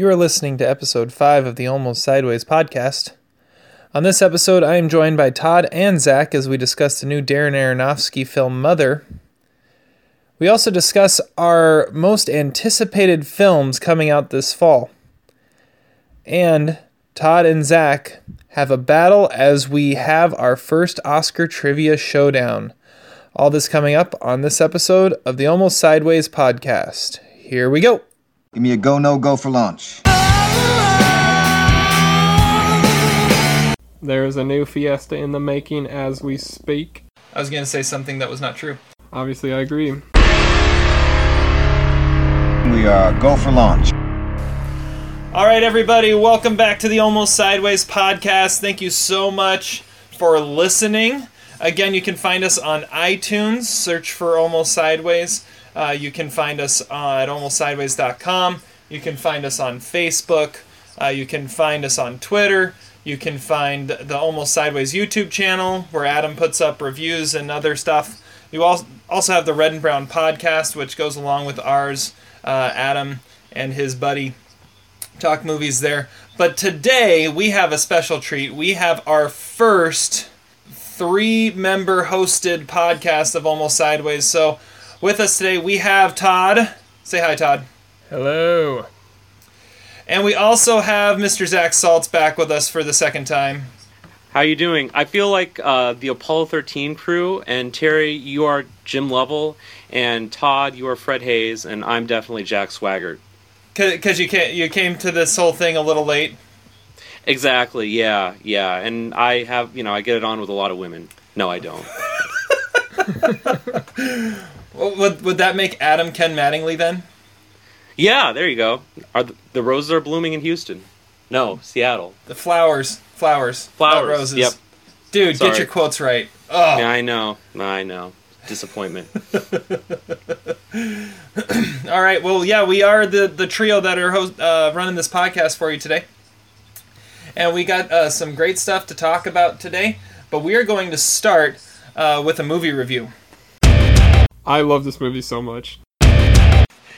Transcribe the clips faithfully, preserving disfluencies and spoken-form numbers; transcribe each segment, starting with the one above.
You are listening to episode five of the Almost Sideways podcast. On this episode, I am joined by Todd and Zach as we discuss the new Darren Aronofsky film, Mother. We also discuss our most anticipated films coming out this fall. And Todd and Zach have a battle as we have our first Oscar trivia showdown. All this coming up on this episode of the Almost Sideways podcast. Here we go. Give me a go, no go for launch. There is a new fiesta in the making as we speak. I was going to say something that was not true. Obviously, I agree. We are go for launch. All right, everybody, welcome back to the Almost Sideways podcast. Thank you so much for listening. Again, you can find us on iTunes. Search for Almost Sideways. Uh, you can find us uh, at almost sideways dot com. You can find us on Facebook. Uh, you can find us on Twitter. You can find the Almost Sideways YouTube channel where Adam puts up reviews and other stuff. You also have the Red and Brown podcast, which goes along with ours. Uh, Adam and his buddy talk movies there. But today we have a special treat. We have our first three-member hosted podcast of Almost Sideways. So with us today, we have Todd. Say hi, Todd. Hello. And we also have Mister Zach Saltz back with us for the second time. How you doing? I feel like uh, the Apollo thirteen crew, and Terry, you are Jim Lovell, and Todd, you are Fred Hayes, and I'm definitely Jack Swaggart. Because you, you came to this whole thing a little late. Exactly, yeah, yeah. And I have, you know, I get it on with a lot of women. No, I don't. Would would that make Adam Ken Mattingly then? Yeah, there you go. Are the, the roses are blooming in Houston? No, Seattle. The flowers, flowers, flowers. Not roses. Yep. Dude, Sorry. Get your quotes right. Oh, yeah, I know, I know. Disappointment. All right. Well, yeah, we are the the trio that are host, uh, running this podcast for you today, and we got uh, some great stuff to talk about today. But we are going to start uh, with a movie review. I love this movie so much.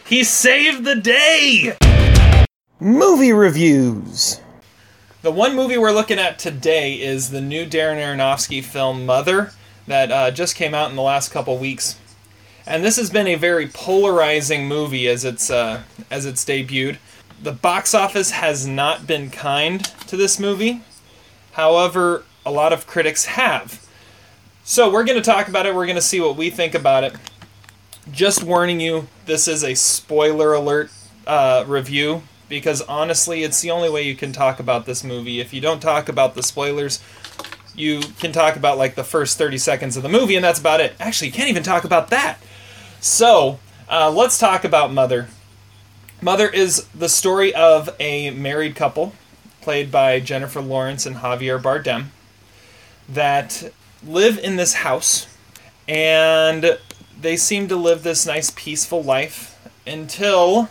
He saved the day! Movie reviews. The one movie we're looking at today is the new Darren Aronofsky film, Mother, that uh, just came out in the last couple weeks. And this has been a very polarizing movie as it's, uh, as it's debuted. The box office has not been kind to this movie. However, a lot of critics have. So we're going to talk about it. We're going to see what we think about it. Just warning you, this is a spoiler alert uh, review, because honestly, it's the only way you can talk about this movie. If you don't talk about the spoilers, you can talk about like the first thirty seconds of the movie, and that's about it. Actually, you can't even talk about that. So uh, let's talk about Mother. Mother is the story of a married couple, played by Jennifer Lawrence and Javier Bardem, that live in this house, and they seem to live this nice, peaceful life until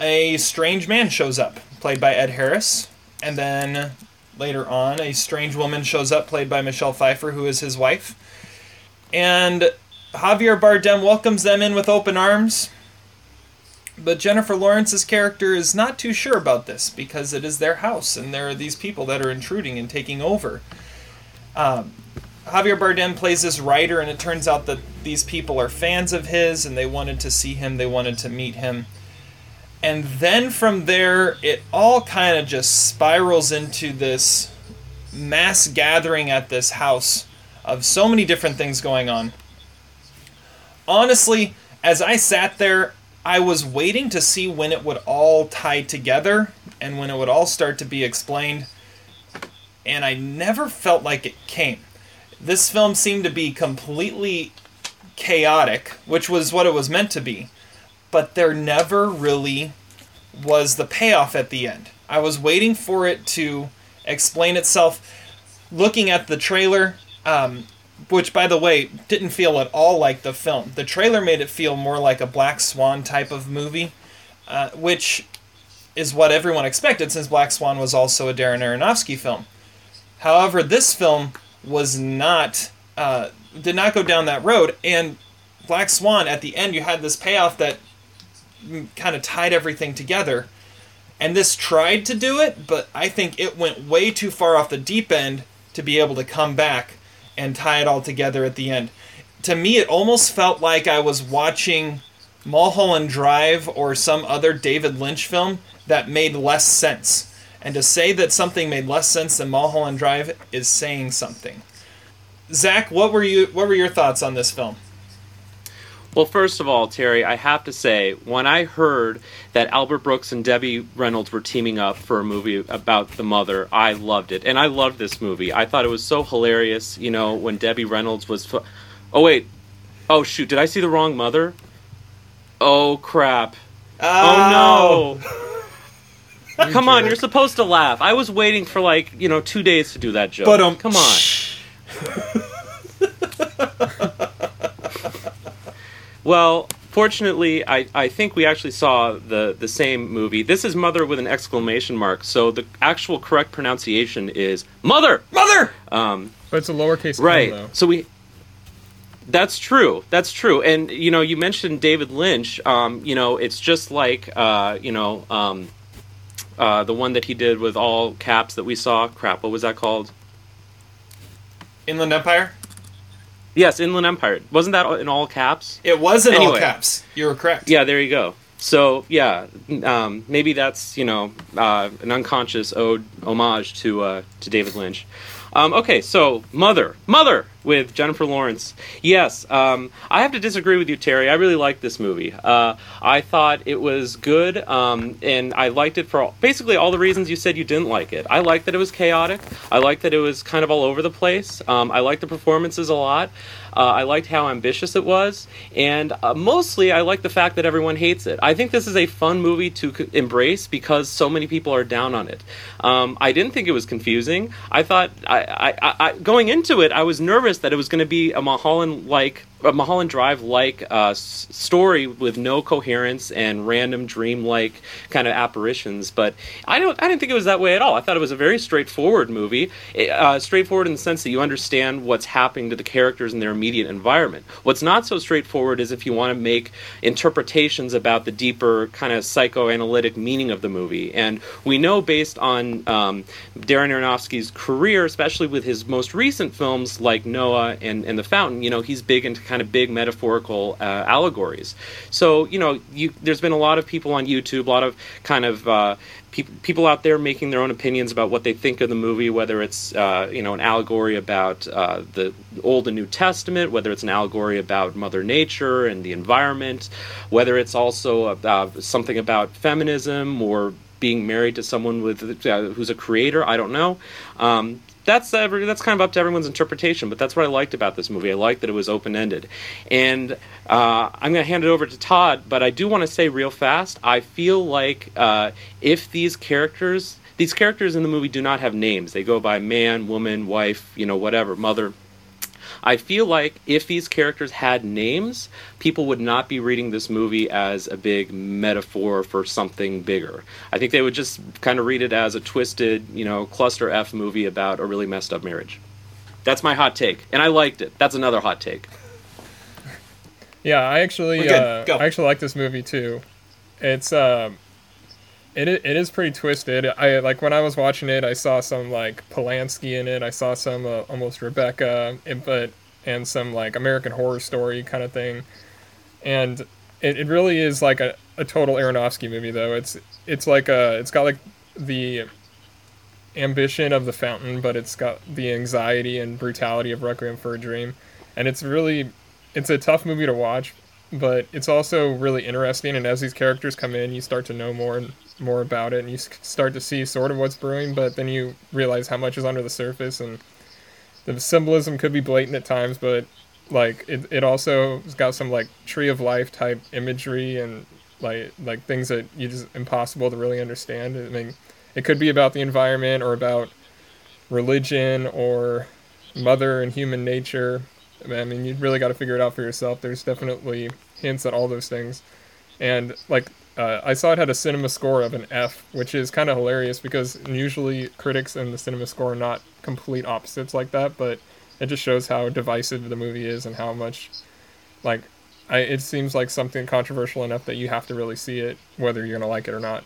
a strange man shows up, played by Ed Harris. And then later on, a strange woman shows up, played by Michelle Pfeiffer, who is his wife. And Javier Bardem welcomes them in with open arms. But Jennifer Lawrence's character is not too sure about this, because it is their house, and there are these people that are intruding and taking over. Um... Javier Bardem plays this writer, and it turns out that these people are fans of his, and they wanted to see him, they wanted to meet him. And then from there, it all kind of just spirals into this mass gathering at this house of so many different things going on. Honestly, as I sat there, I was waiting to see when it would all tie together and when it would all start to be explained, and I never felt like it came. This film seemed to be completely chaotic, which was what it was meant to be, but there never really was the payoff at the end. I was waiting for it to explain itself. Looking at the trailer, um, which, by the way, didn't feel at all like the film. The trailer made it feel more like a Black Swan type of movie, uh, which is what everyone expected, since Black Swan was also a Darren Aronofsky film. However, this film was not, uh, did not go down that road. And Black Swan, at the end, you had this payoff that kind of tied everything together. And this tried to do it, but I think it went way too far off the deep end to be able to come back and tie it all together at the end. To me, it almost felt like I was watching Mulholland Drive or some other David Lynch film that made less sense. And to say that something made less sense than Mulholland Drive is saying something. Zach, what were you? What were your thoughts on this film? Well, first of all, Terry, I have to say, when I heard that Albert Brooks and Debbie Reynolds were teaming up for a movie about the mother, I loved it. And I loved this movie. I thought it was so hilarious, you know, when Debbie Reynolds was... F- oh, wait. Oh, shoot. Did I see the wrong mother? Oh, crap. Oh, oh no. Come on. You're supposed to laugh. I was waiting for, like, you know, two days to do that joke. But um, Come on. Well, fortunately, I, I think we actually saw the, the same movie. This is Mother with an exclamation mark, so the actual correct pronunciation is Mother! Mother! Um, but it's a lowercase right. M, though. So we... That's true. That's true. And, you know, you mentioned David Lynch. Um, you know, it's just like, uh, you know, um, uh, the one that he did with all caps that we saw. Crap, what was that called? Inland Empire? Yes, Inland Empire. Wasn't that in all caps? It was in anyway, all caps. You were correct. Yeah, there you go. So, yeah, um, maybe that's, you know, uh, an unconscious ode, homage to uh, to David Lynch. Um, okay, so Mother. Mother with Jennifer Lawrence. Yes, um, I have to disagree with you, Terry. I really liked this movie. Uh, I thought it was good, um, and I liked it for all, basically all the reasons you said you didn't like it. I liked that it was chaotic. I liked that it was kind of all over the place. Um, I liked the performances a lot. Uh, I liked how ambitious it was. And uh, mostly, I liked the fact that everyone hates it. I think this is a fun movie to c- embrace because so many people are down on it. Um, I didn't think it was confusing. I thought... I, I, I, I, going into it, I was nervous that it was going to be a Mulholland-like, a Mulholland Drive-like uh, s- story with no coherence and random dream-like kind of apparitions. But I don't. I didn't think it was that way at all. I thought it was a very straightforward movie, uh, straightforward in the sense that you understand what's happening to the characters in their immediate environment. What's not so straightforward is if you want to make interpretations about the deeper kind of psychoanalytic meaning of the movie. And we know based on um, Darren Aronofsky's career, especially Especially with his most recent films like Noah and, and The Fountain, you know, he's big into kind of big metaphorical uh, allegories. So, you know, you, there's been a lot of people on YouTube, a lot of kind of uh, pe- people out there making their own opinions about what they think of the movie, whether it's, uh, you know, an allegory about uh, the Old and New Testament, whether it's an allegory about Mother Nature and the environment, whether it's also about something about feminism or being married to someone with uh, who's a creator. I don't know. Um, That's every, that's kind of up to everyone's interpretation, but that's what I liked about this movie. I liked that it was open-ended. And uh, I'm going to hand it over to Todd, but I do want to say real fast, I feel like uh, if these characters, these characters in the movie do not have names. They go by man, woman, wife, you know, whatever, mother. I feel like if these characters had names, people would not be reading this movie as a big metaphor for something bigger. I think they would just kind of read it as a twisted, you know, cluster F movie about a really messed up marriage. That's my hot take, and I liked it. That's another hot take. Yeah, I actually, uh, I actually like this movie too. It's, um, it it is pretty twisted. I like when I was watching it, I saw some like Polanski in it. I saw some uh, almost Rebecca input. And some like American Horror Story kind of thing, and it, it really is like a, a total Aronofsky movie though. It's it's like a it's got like the ambition of The Fountain, but it's got the anxiety and brutality of Requiem for a Dream, and it's really it's a tough movie to watch, but it's also really interesting. And as these characters come in, you start to know more and more about it, and you start to see sort of what's brewing, but then you realize how much is under the surface and. The symbolism could be blatant at times, but like it, it also has got some like tree of life type imagery and like like things that you just impossible to really understand. I mean, it could be about the environment or about religion or mother and human nature. I mean, you really got to figure it out for yourself. There's definitely hints at all those things, and like uh, I saw it had a cinema score of an F, which is kind of hilarious because usually critics and the cinema score are not complete opposites like that, but it just shows how divisive the movie is and how much like I, it seems like something controversial enough that you have to really see it whether you're gonna like it or not.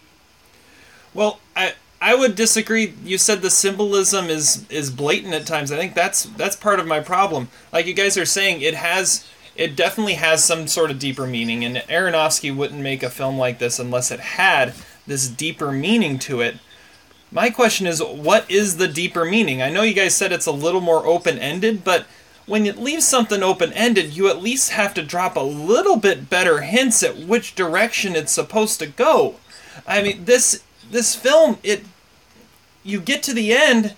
Well, I I would disagree. You said the symbolism is is blatant at times. I think that's that's part of my problem. Like you guys are saying, it has it definitely has some sort of deeper meaning, and Aronofsky wouldn't make a film like this unless it had this deeper meaning to it. My question is, what is the deeper meaning? I know you guys said it's a little more open-ended, but when you leave something open-ended, you at least have to drop a little bit better hints at which direction it's supposed to go. I mean, this this film, it you get to the end,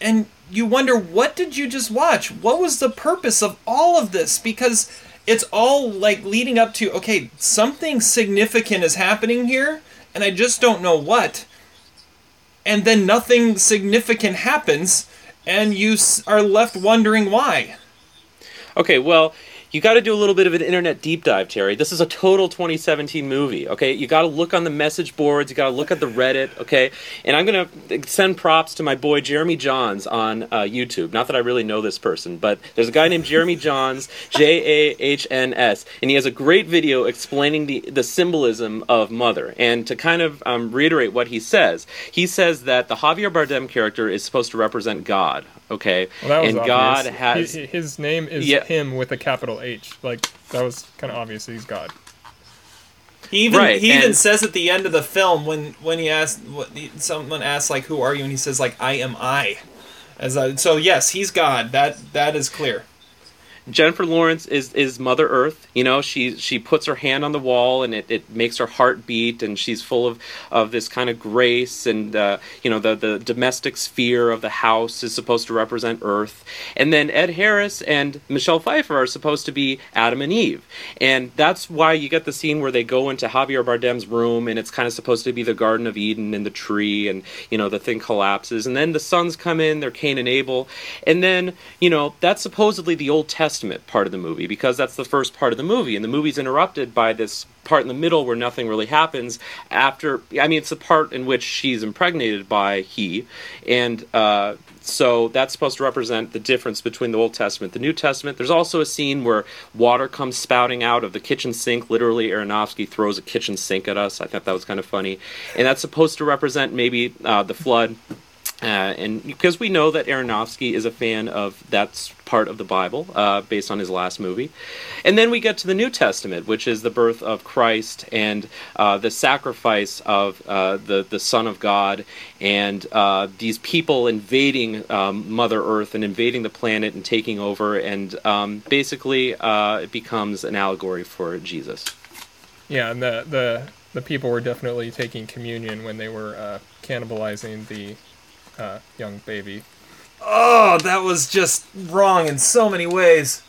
and you wonder, what did you just watch? What was the purpose of all of this? Because it's all, like, leading up to, okay, something significant is happening here, and I just don't know what. And then nothing significant happens, and you are left wondering why. Okay, well, you got to do a little bit of an internet deep dive, Terry. This is a total twenty seventeen movie, okay? You got to look on the message boards, you got to look at the Reddit, okay? And I'm going to send props to my boy Jeremy Johns on uh, YouTube. Not that I really know this person, but there's a guy named Jeremy Johns, J A H N S, and he has a great video explaining the, the symbolism of Mother. And to kind of um, reiterate what he says, he says that the Javier Bardem character is supposed to represent God, okay? Well, that was and obvious. God has... His, his name is yeah. him with a capital H. Like, that was kind of obvious he's God. He even right, he even says at the end of the film when when he asked what someone asks like, who are you, and he says like, I am I. As a, so yes, he's God. That that is clear. Jennifer Lawrence is, is Mother Earth. You know, she she puts her hand on the wall, and it, it makes her heart beat, and she's full of, of this kind of grace, and, uh, you know, the, the domestic sphere of the house is supposed to represent Earth. And then Ed Harris and Michelle Pfeiffer are supposed to be Adam and Eve. And that's why you get the scene where they go into Javier Bardem's room, and it's kind of supposed to be the Garden of Eden and the tree, and, you know, the thing collapses. And then the sons come in, they're Cain and Abel. And then, you know, that's supposedly the Old Testament part of the movie, because that's the first part of the movie, and the movie's interrupted by this part in the middle where nothing really happens after. I mean, it's the part in which she's impregnated by he, and uh, so that's supposed to represent the difference between the Old Testament and the New Testament. There's also a scene where water comes spouting out of the kitchen sink. Literally, Aronofsky throws a kitchen sink at us. I thought that was kind of funny, and that's supposed to represent maybe uh, the flood. Uh, and because we know that Aronofsky is a fan of that part of the Bible, uh, based on his last movie. And then we get to the New Testament, which is the birth of Christ and uh, the sacrifice of uh, the, the Son of God, and uh, these people invading um, Mother Earth and invading the planet and taking over. And um, basically, uh, it becomes an allegory for Jesus. Yeah, and the, the, the people were definitely taking communion when they were uh, cannibalizing the... Uh, young baby. Oh, that was just wrong in so many ways.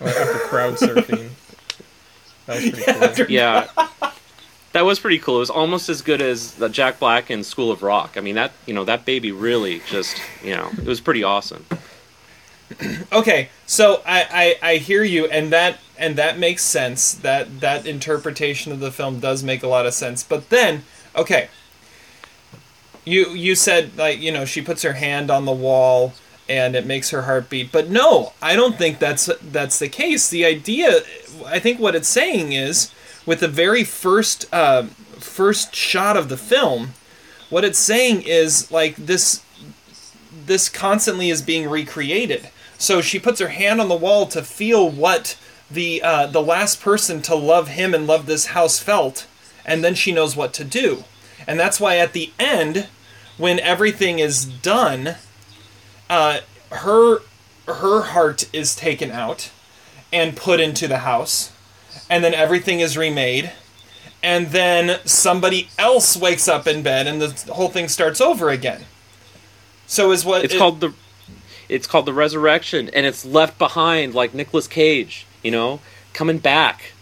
Well, after crowd surfing. That was pretty yeah, cool. Yeah. That was pretty cool. It was almost as good as the Jack Black in School of Rock. I mean, that, you know, that baby really just, you know, it was pretty awesome. Okay, so I, I, I hear you, and that and that makes sense. That that interpretation of the film does make a lot of sense. But then, okay, You you said, like, you know, she puts her hand on the wall and it makes her heart beat. But no, I don't think that's that's the case. The idea, I think what it's saying is, with the very first uh, first shot of the film, what it's saying is, like, this this constantly is being recreated. So she puts her hand on the wall to feel what the uh, the last person to love him and love this house felt, and then she knows what to do. And that's why at the end, when everything is done, uh, her her heart is taken out and put into the house, and then everything is remade, and then somebody else wakes up in bed, and the whole thing starts over again. So is what it's it, called the it's called the resurrection, and it's left behind, like Nicolas Cage, you know, coming back,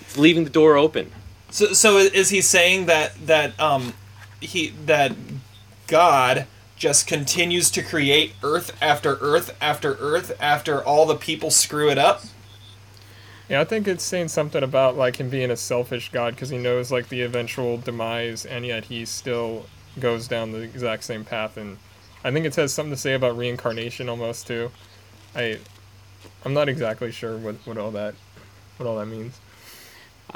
it's leaving the door open. So, so is he saying that that um, he that God just continues to create Earth after Earth after Earth after all the people screw it up? Yeah, I think it's saying something about, like, him being a selfish God, because he knows, like, the eventual demise, and yet he still goes down the exact same path. And I think it has something to say about reincarnation almost too. I I'm not exactly sure what, what all that what all that means.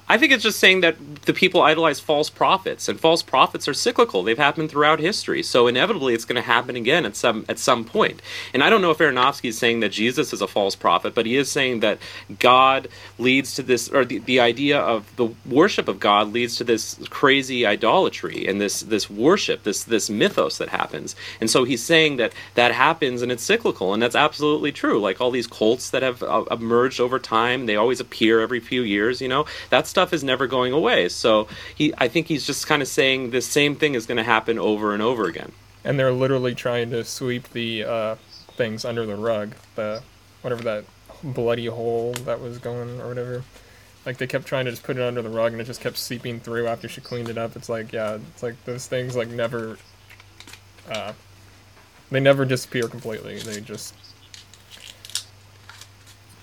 I think it's just saying that the people idolize false prophets, and false prophets are cyclical. They've happened throughout history, so inevitably it's going to happen again at some at some point. And I don't know if Aronofsky is saying that Jesus is a false prophet, but he is saying that God leads to this, or the, the idea of the worship of God leads to this crazy idolatry and this this worship, this this mythos that happens. And so he's saying that that happens and it's cyclical, and that's absolutely true. Like all these cults that have uh, emerged over time, they always appear every few years, you know? That's stuff is never going away. So he, I think he's just kind of saying the same thing is going to happen over and over again. And they're literally trying to sweep the uh, things under the rug, the whatever that bloody hole that was going or whatever. Like they kept trying to just put it under the rug, and it just kept seeping through after she cleaned it up. It's like, yeah, it's like those things like never, uh, they never disappear completely. They just.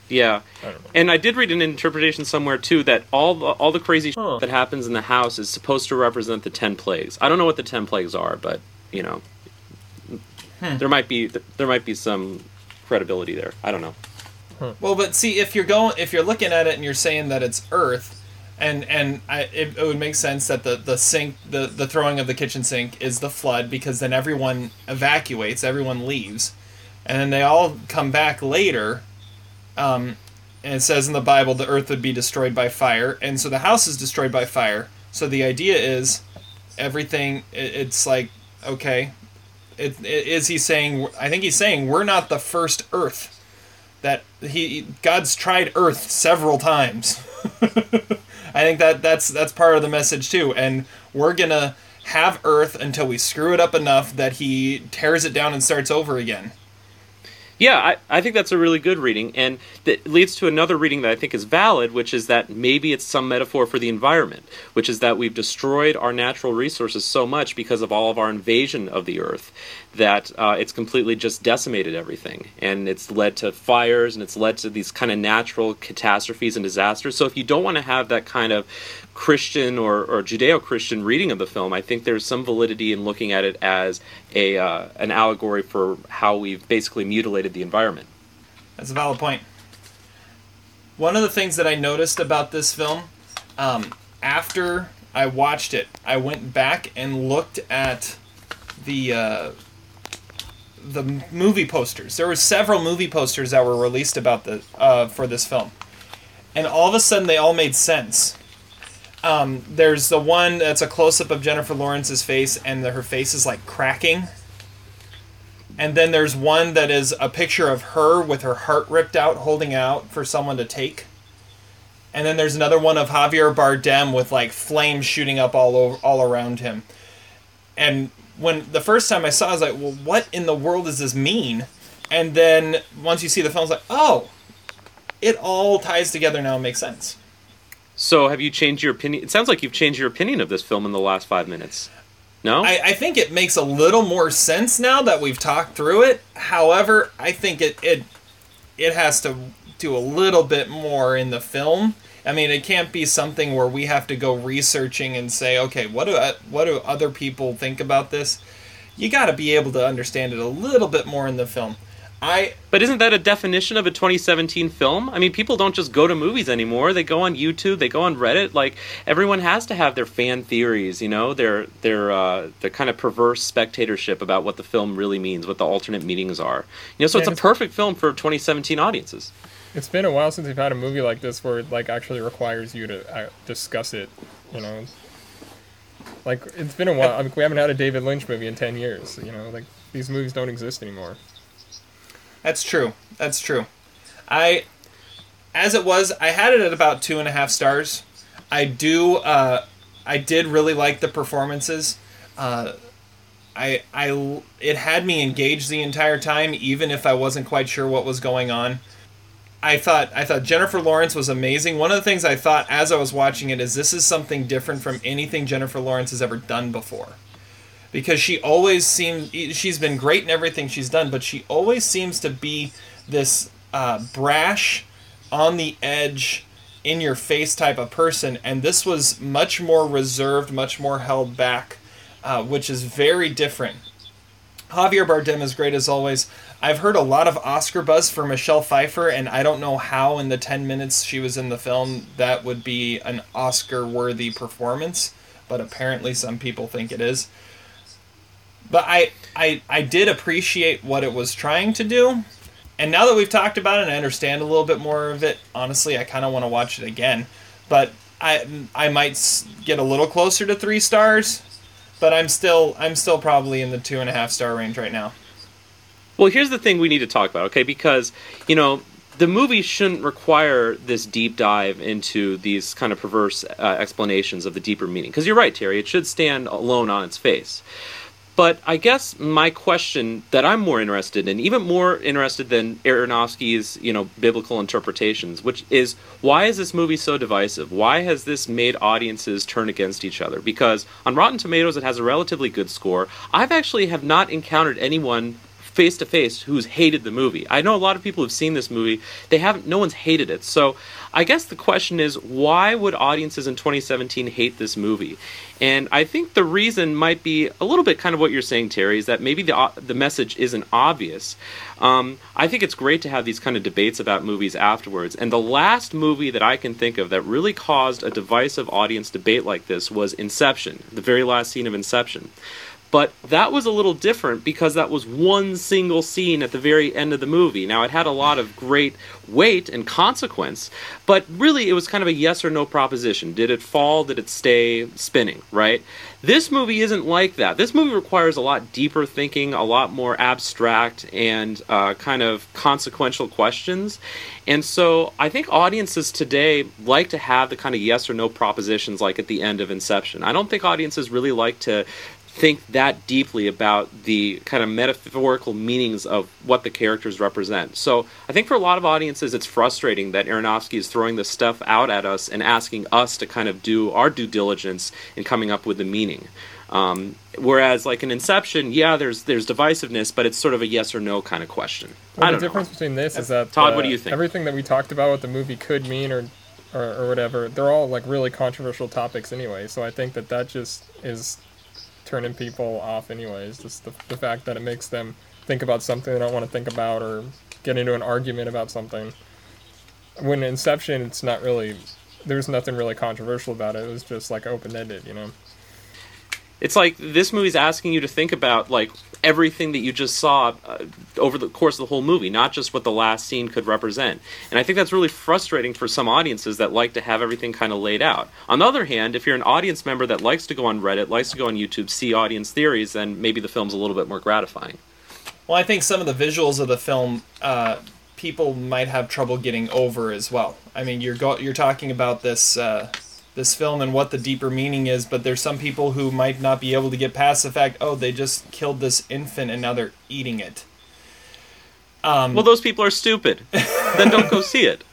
Yeah, I and I did read an interpretation somewhere, too, that all the, all the crazy huh. shit that happens in the house is supposed to represent the ten plagues. I don't know what the ten plagues are, but, you know, hmm. there might be there might be some credibility there. I don't know. Hmm. Well, but see, if you're going, if you're looking at it and you're saying that it's Earth, and and I, it, it would make sense that the, the sink, the, the throwing of the kitchen sink is the flood, because then everyone evacuates, everyone leaves, and then they all come back later. Um, and it says in the Bible the earth would be destroyed by fire, and so the house is destroyed by fire. So the idea is everything, it, it's like, okay, it, it, is he saying, I think he's saying we're not the first earth. That he God's tried earth several times. I think that that's that's part of the message too, and we're going to have earth until we screw it up enough that he tears it down and starts over again. Yeah, I, I think that's a really good reading, and that leads to another reading that I think is valid, which is that maybe it's some metaphor for the environment, which is that we've destroyed our natural resources so much because of all of our invasion of the earth that uh, it's completely just decimated everything, and it's led to fires, and it's led to these kind of natural catastrophes and disasters. So if you don't want to have that kind of Christian or, or Judeo-Christian reading of the film, I think there's some validity in looking at it as a uh, an allegory for how we've basically mutilated the environment. That's a valid point. One of the things that I noticed about this film, um, after I watched it, I went back and looked at the uh, the movie posters. There were several movie posters that were released about the uh, for this film, and all of a sudden they all made sense. Um, there's the one that's a close-up of Jennifer Lawrence's face, and the, her face is like cracking. And then there's one that is a picture of her with her heart ripped out, holding out for someone to take. And then there's another one of Javier Bardem with like flames shooting up all over, all around him. And when the first time I saw it, I was like, well, what in the world does this mean? And then once you see the film, it's like, oh, it all ties together now and makes sense. So have you changed your opinion? It sounds like you've changed your opinion of this film in the last five minutes. No? I, I think it makes a little more sense now that we've talked through it. However, I think it it, it has to do a little bit more in the film. I mean, it can't be something where we have to go researching and say, okay, what do I, what do other people think about this? You got to be able to understand it a little bit more in the film. I, but isn't that a definition of a twenty seventeen film? I mean, people don't just go to movies anymore. They go on YouTube, they go on Reddit. Like, everyone has to have their fan theories, you know, their their uh, their kind of perverse spectatorship about what the film really means, what the alternate meanings are. You know, so it's a perfect film for twenty seventeen audiences. It's been a while since we've had a movie like this where it like actually requires you to uh, discuss it, you know. Like, it's been a while. I mean, we haven't had a David Lynch movie in ten years, you know. Like, these movies don't exist anymore. That's true. That's true. I, as it was, I had it at about two and a half stars. I do. Uh, I did really like the performances. Uh, I, I, it had me engaged the entire time, even if I wasn't quite sure what was going on. I thought, I thought Jennifer Lawrence was amazing. One of the things I thought as I was watching it is this is something different from anything Jennifer Lawrence has ever done before. Because she always seems, she's been great in everything she's done, but she always seems to be this uh, brash, on the edge, in your face type of person. And this was much more reserved, much more held back, uh, which is very different. Javier Bardem is great as always. I've heard a lot of Oscar buzz for Michelle Pfeiffer, and I don't know how in the ten minutes she was in the film that would be an Oscar-worthy performance, but apparently some people think it is. But I, I, I did appreciate what it was trying to do, and now that we've talked about it and I understand a little bit more of it, honestly, I kind of want to watch it again. But I, I might get a little closer to three stars, but I'm still, I'm still probably in the two and a half star range right now. Well, here's the thing we need to talk about, okay? Because, you know, the movie shouldn't require this deep dive into these kind of perverse uh, explanations of the deeper meaning. Because you're right, Terry, it should stand alone on its face. But I guess my question that I'm more interested in, even more interested than Aronofsky's, you know, biblical interpretations, which is, why is this movie so divisive? Why has this made audiences turn against each other? Because on Rotten Tomatoes, it has a relatively good score. I've actually have not encountered anyone face-to-face who's hated the movie. I know a lot of people have seen this movie. They haven't, no one's hated it. So I guess the question is, why would audiences in twenty seventeen hate this movie? And I think the reason might be a little bit kind of what you're saying, Terry, is that maybe the the message isn't obvious. Um, I think it's great to have these kind of debates about movies afterwards. And the last movie that I can think of that really caused a divisive audience debate like this was Inception, the very last scene of Inception. But that was a little different because that was one single scene at the very end of the movie. Now, it had a lot of great weight and consequence, but really it was kind of a yes or no proposition. Did it fall? Did it stay spinning, right? This movie isn't like that. This movie requires a lot deeper thinking, a lot more abstract and uh, kind of consequential questions. And so I think audiences today like to have the kind of yes or no propositions like at the end of Inception. I don't think audiences really like to think that deeply about the kind of metaphorical meanings of what the characters represent. So I think for a lot of audiences, it's frustrating that Aronofsky is throwing this stuff out at us and asking us to kind of do our due diligence in coming up with the meaning. Um, whereas like in Inception, yeah, there's there's divisiveness, but it's sort of a yes or no kind of question. Well, I don't know. The difference between this is that Todd, uh, what do you think? Everything that we talked about, what the movie could mean or or, or whatever, they're all like really controversial topics anyway. So I think that that just is turning people off anyways, just the, the fact that it makes them think about something they don't want to think about or get into an argument about something. When Inception, it's not really, there's nothing really controversial about it. It was just like open-ended, you know. It's like this movie's asking you to think about like everything that you just saw uh, over the course of the whole movie, not just what the last scene could represent. And I think that's really frustrating for some audiences that like to have everything kind of laid out. On the other hand, if you're an audience member that likes to go on Reddit, likes to go on YouTube, see audience theories, then maybe the film's a little bit more gratifying. Well, I think some of the visuals of the film, uh, people might have trouble getting over as well. I mean, you're go- you're talking about this... Uh... this film and what the deeper meaning is, but there's some people who might not be able to get past the fact, oh, they just killed this infant and now they're eating it. Um, well, those people are stupid. Then don't go see it.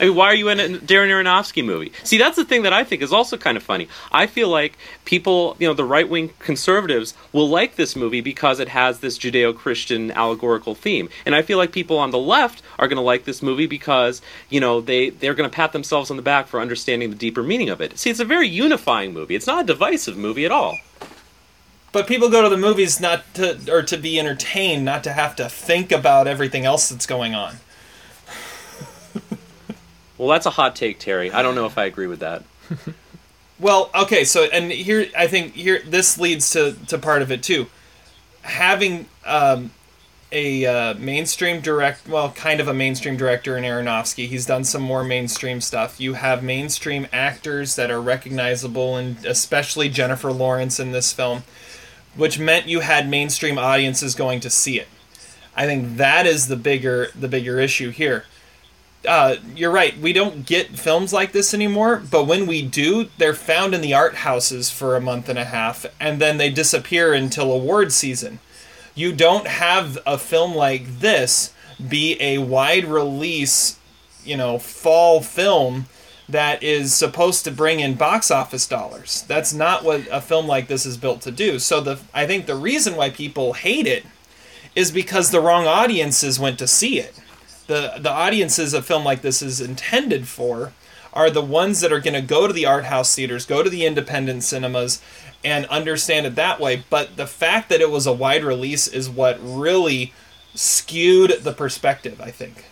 I mean, why are you in a Darren Aronofsky movie? See, that's the thing that I think is also kind of funny. I feel like people, you know, the right-wing conservatives will like this movie because it has this Judeo-Christian allegorical theme. And I feel like people on the left are going to like this movie because, you know, they, they're going to pat themselves on the back for understanding the deeper meaning of it. See, it's a very unifying movie. It's not a divisive movie at all. But people go to the movies not to, or to be entertained, not to have to think about everything else that's going on. Well, that's a hot take, Terry. I don't know if I agree with that. Well, okay, so, and here, I think here this leads to, to part of it, too. Having um, a uh, mainstream direct, well, kind of a mainstream director in Aronofsky, he's done some more mainstream stuff. You have mainstream actors that are recognizable, and especially Jennifer Lawrence in this film, which meant you had mainstream audiences going to see it. I think that is the bigger the bigger issue here. Uh, you're right, we don't get films like this anymore, but when we do, they're found in the art houses for a month and a half, and then they disappear until award season. You don't have a film like this be a wide release, you know, fall film that is supposed to bring in box office dollars. That's not what a film like this is built to do. So the I think the reason why people hate it is because the wrong audiences went to see it. The the audiences a film like this is intended for are the ones that are going to go to the art house theaters, go to the independent cinemas, and understand it that way. But the fact that it was a wide release is what really skewed the perspective, I think.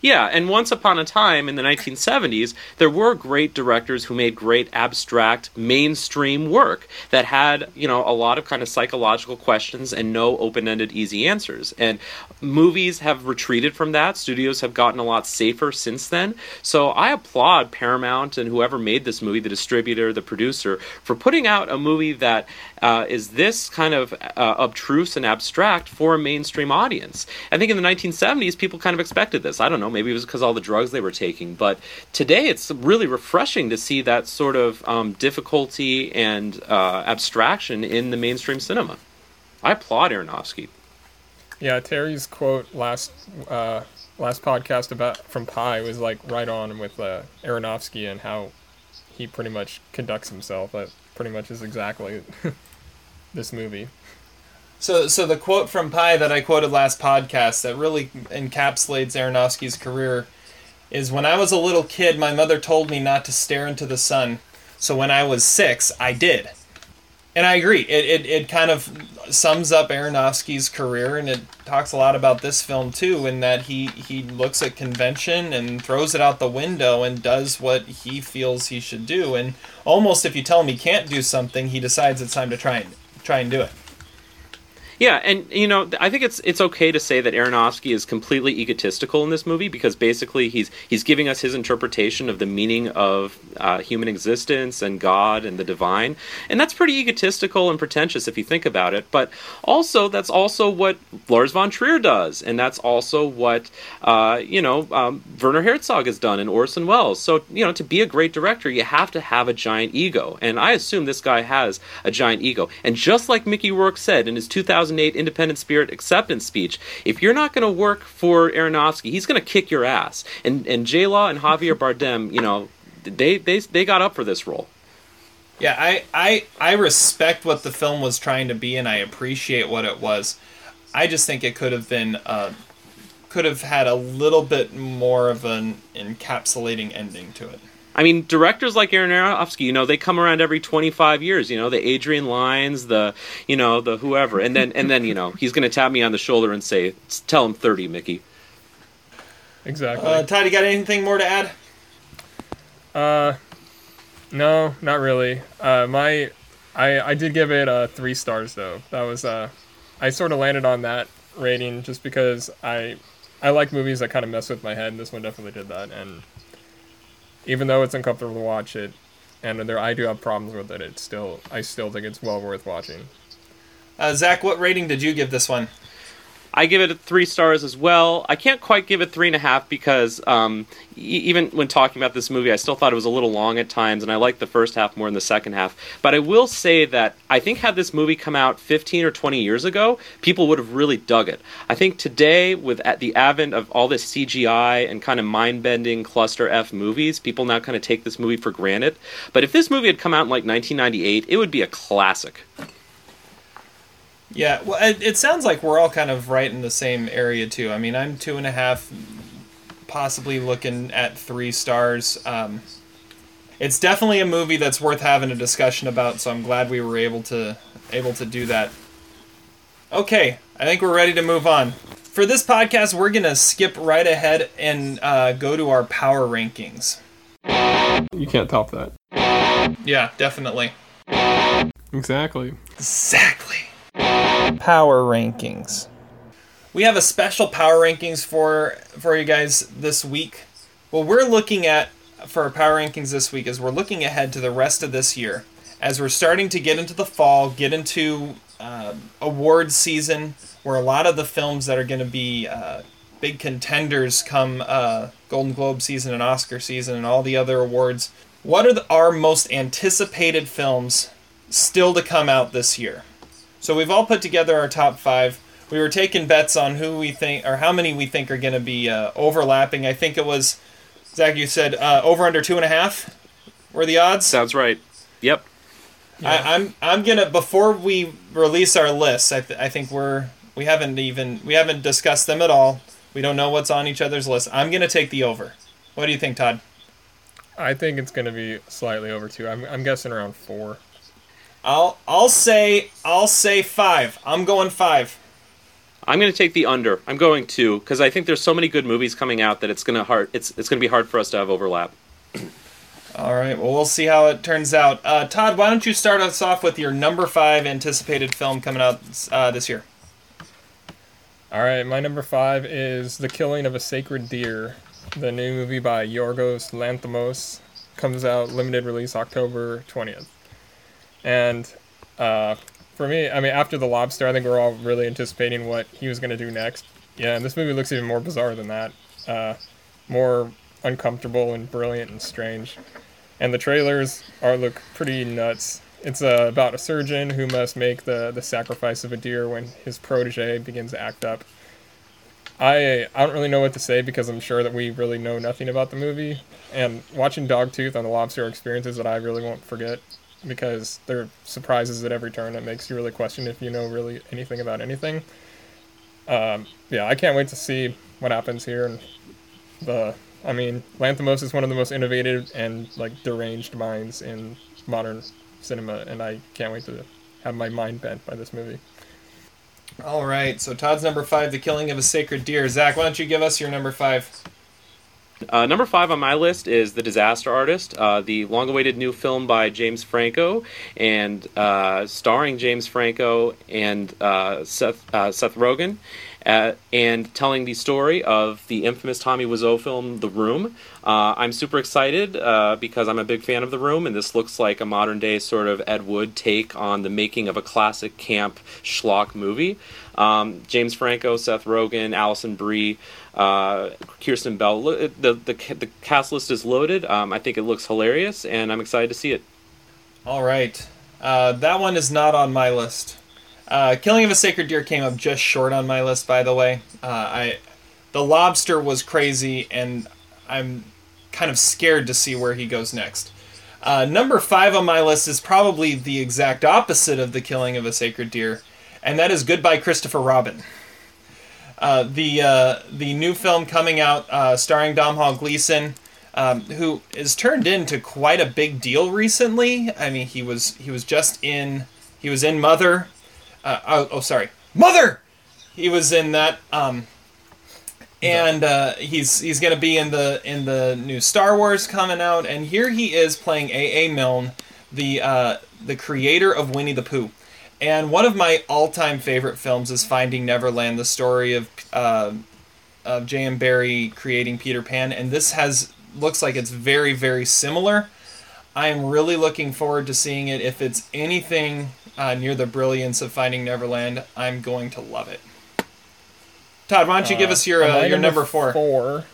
Yeah, and once upon a time in the nineteen seventies, there were great directors who made great abstract mainstream work that had, you know, a lot of kind of psychological questions and no open-ended easy answers. And movies have retreated from that. Studios have gotten a lot safer since then. So I applaud Paramount and whoever made this movie, the distributor, the producer, for putting out a movie that uh, is this kind of uh, obtruse and abstract for a mainstream audience. I think in the nineteen seventies, people kind of expected this. I don't know. Maybe it was because all the drugs they were taking, but today it's really refreshing to see that sort of um, difficulty and uh, abstraction in the mainstream cinema. I applaud Aronofsky. Yeah, Terry's quote last uh, last podcast about from Pi was like right on with uh, Aronofsky and how he pretty much conducts himself. That pretty much is exactly this movie. So so the quote from Pi that I quoted last podcast that really encapsulates Aronofsky's career is, "When I was a little kid, my mother told me not to stare into the sun. So when I was six, I did." And I agree. It it, it kind of sums up Aronofsky's career, and it talks a lot about this film too, in that he, he looks at convention and throws it out the window and does what he feels he should do. And almost if you tell him he can't do something, he decides it's time to try and try and do it. Yeah, and, you know, I think it's it's okay to say that Aronofsky is completely egotistical in this movie, because basically he's he's giving us his interpretation of the meaning of uh, human existence and God and the divine. And that's pretty egotistical and pretentious if you think about it. But also, that's also what Lars von Trier does. And that's also what, uh, you know, um, Werner Herzog has done and Orson Welles. So, you know, to be a great director, you have to have a giant ego. And I assume this guy has a giant ego. And just like Mickey Rourke said in his two thousand Independent Spirit acceptance speech, if you're not going to work for Aronofsky, he's going to kick your ass. And and J. Law and Javier Bardem, you know, they they they got up for this role. Yeah, I I I respect what the film was trying to be, and I appreciate what it was. I just think it could have been uh, could have had a little bit more of an encapsulating ending to it. I mean, directors like Aaron Aronofsky, you know, they come around every twenty-five years, you know, the Adrian Lynes, the, you know, the whoever. And then, and then you know, he's going to tap me on the shoulder and say, tell him thirty, Mickey. Exactly. Uh, Todd, you got anything more to add? Uh, no, not really. Uh, my, I, I did give it uh, three stars, though. That was, uh, I sort of landed on that rating just because I, I like movies that kind of mess with my head, and this one definitely did that, and even though it's uncomfortable to watch it, and there I do have problems with it, it's still I still think it's well worth watching. Uh, Zach, what rating did you give this one? I give it three stars as well. I can't quite give it three and a half because um, e- even when talking about this movie, I still thought it was a little long at times, and I liked the first half more than the second half. But I will say that I think had this movie come out fifteen or twenty years ago, people would have really dug it. I think today, with at the advent of all this C G I and kind of mind-bending cluster F movies, people now kind of take this movie for granted. But if this movie had come out in like nineteen ninety-eight, it would be a classic. Yeah, well, it, it sounds like we're all kind of right in the same area, too. I mean, I'm two and a half, possibly looking at three stars. Um, it's definitely a movie that's worth having a discussion about, so I'm glad we were able to able to do that. Okay, I think we're ready to move on. For this podcast, we're going to skip right ahead and uh, go to our power rankings. You can't top that. Yeah, definitely. Exactly. Exactly. Power rankings. We have a special power rankings for for you guys this week. What we're looking at for our power rankings this week is we're looking ahead to the rest of this year. As we're starting to get into the fall, get into uh, award season, where a lot of the films that are going to be uh, big contenders come uh, Golden Globe season and Oscar season and all the other awards. What are the, our most anticipated films still to come out this year? So we've all put together our top five. We were taking bets on who we think, or how many we think are going to be uh, overlapping. I think it was, Zach, you said uh, over under two and a half were the odds? Sounds right. Yep. Yeah. I, I'm I'm gonna before we release our lists. I th- I think we're we haven't even we haven't discussed them at all. We don't know what's on each other's list. I'm gonna take the over. What do you think, Todd? I think it's going to be slightly over two. I'm I'm guessing around four. I'll I'll say I'll say five. I'm going five. I'm going to take the under. I'm going two because I think there's so many good movies coming out that it's going to hard. It's it's going to be hard for us to have overlap. All right. Well, we'll see how it turns out. Uh, Todd, why don't you start us off with your number five anticipated film coming out uh, this year? All right. My number five is The Killing of a Sacred Deer. The new movie by Yorgos Lanthimos comes out limited release October twentieth. And uh, for me, I mean, after The Lobster, I think we're all really anticipating what he was going to do next. Yeah, and this movie looks even more bizarre than that. Uh, more uncomfortable and brilliant and strange. And the trailers are look pretty nuts. It's uh, about a surgeon who must make the, the sacrifice of a deer when his protege begins to act up. I I don't really know what to say because I'm sure that we really know nothing about the movie. And watching Dogtooth on The Lobster are experiences that I really won't forget because there are surprises at every turn that makes you really question if you know really anything about anything. Um, yeah, I can't wait to see what happens here. And the I mean, Lanthimos is one of the most innovative and like deranged minds in modern cinema, and I can't wait to have my mind bent by this movie. All right, so Todd's number five, The Killing of a Sacred Deer. Zach, why don't you give us your number five? Uh, number five on my list is The Disaster Artist, uh, the long-awaited new film by James Franco, and uh, starring James Franco and uh, Seth uh, Seth Rogen, uh, and telling the story of the infamous Tommy Wiseau film, The Room. Uh, I'm super excited uh, because I'm a big fan of The Room, and this looks like a modern-day sort of Ed Wood take on the making of a classic camp schlock movie. Um, James Franco, Seth Rogen, Alison Brie, uh, Kirsten Bell. The, the the cast list is loaded. Um, I think it looks hilarious, and I'm excited to see it. All right. Uh, that one is not on my list. Uh, Killing of a Sacred Deer came up just short on my list, by the way. Uh, I, The Lobster was crazy, and I'm kind of scared to see where he goes next. Uh, number five on my list is probably the exact opposite of The Killing of a Sacred Deer, and that is Goodbye, Christopher Robin. Uh, the uh, the new film coming out uh, starring Domhnall Gleeson, um, who is turned into quite a big deal recently. I mean, he was he was just in he was in Mother. Uh, oh, oh, sorry, Mother. He was in that. Um, And uh, he's he's gonna be in the in the new Star Wars coming out, and here he is playing A A. Milne, the uh, the creator of Winnie the Pooh, and one of my all-time favorite films is Finding Neverland, the story of uh, of J M. Barrie creating Peter Pan, and this has looks like it's very very similar. I am really looking forward to seeing it. If it's anything uh, near the brilliance of Finding Neverland, I'm going to love it. Todd, why don't you give us your uh, uh, your number, number four? Four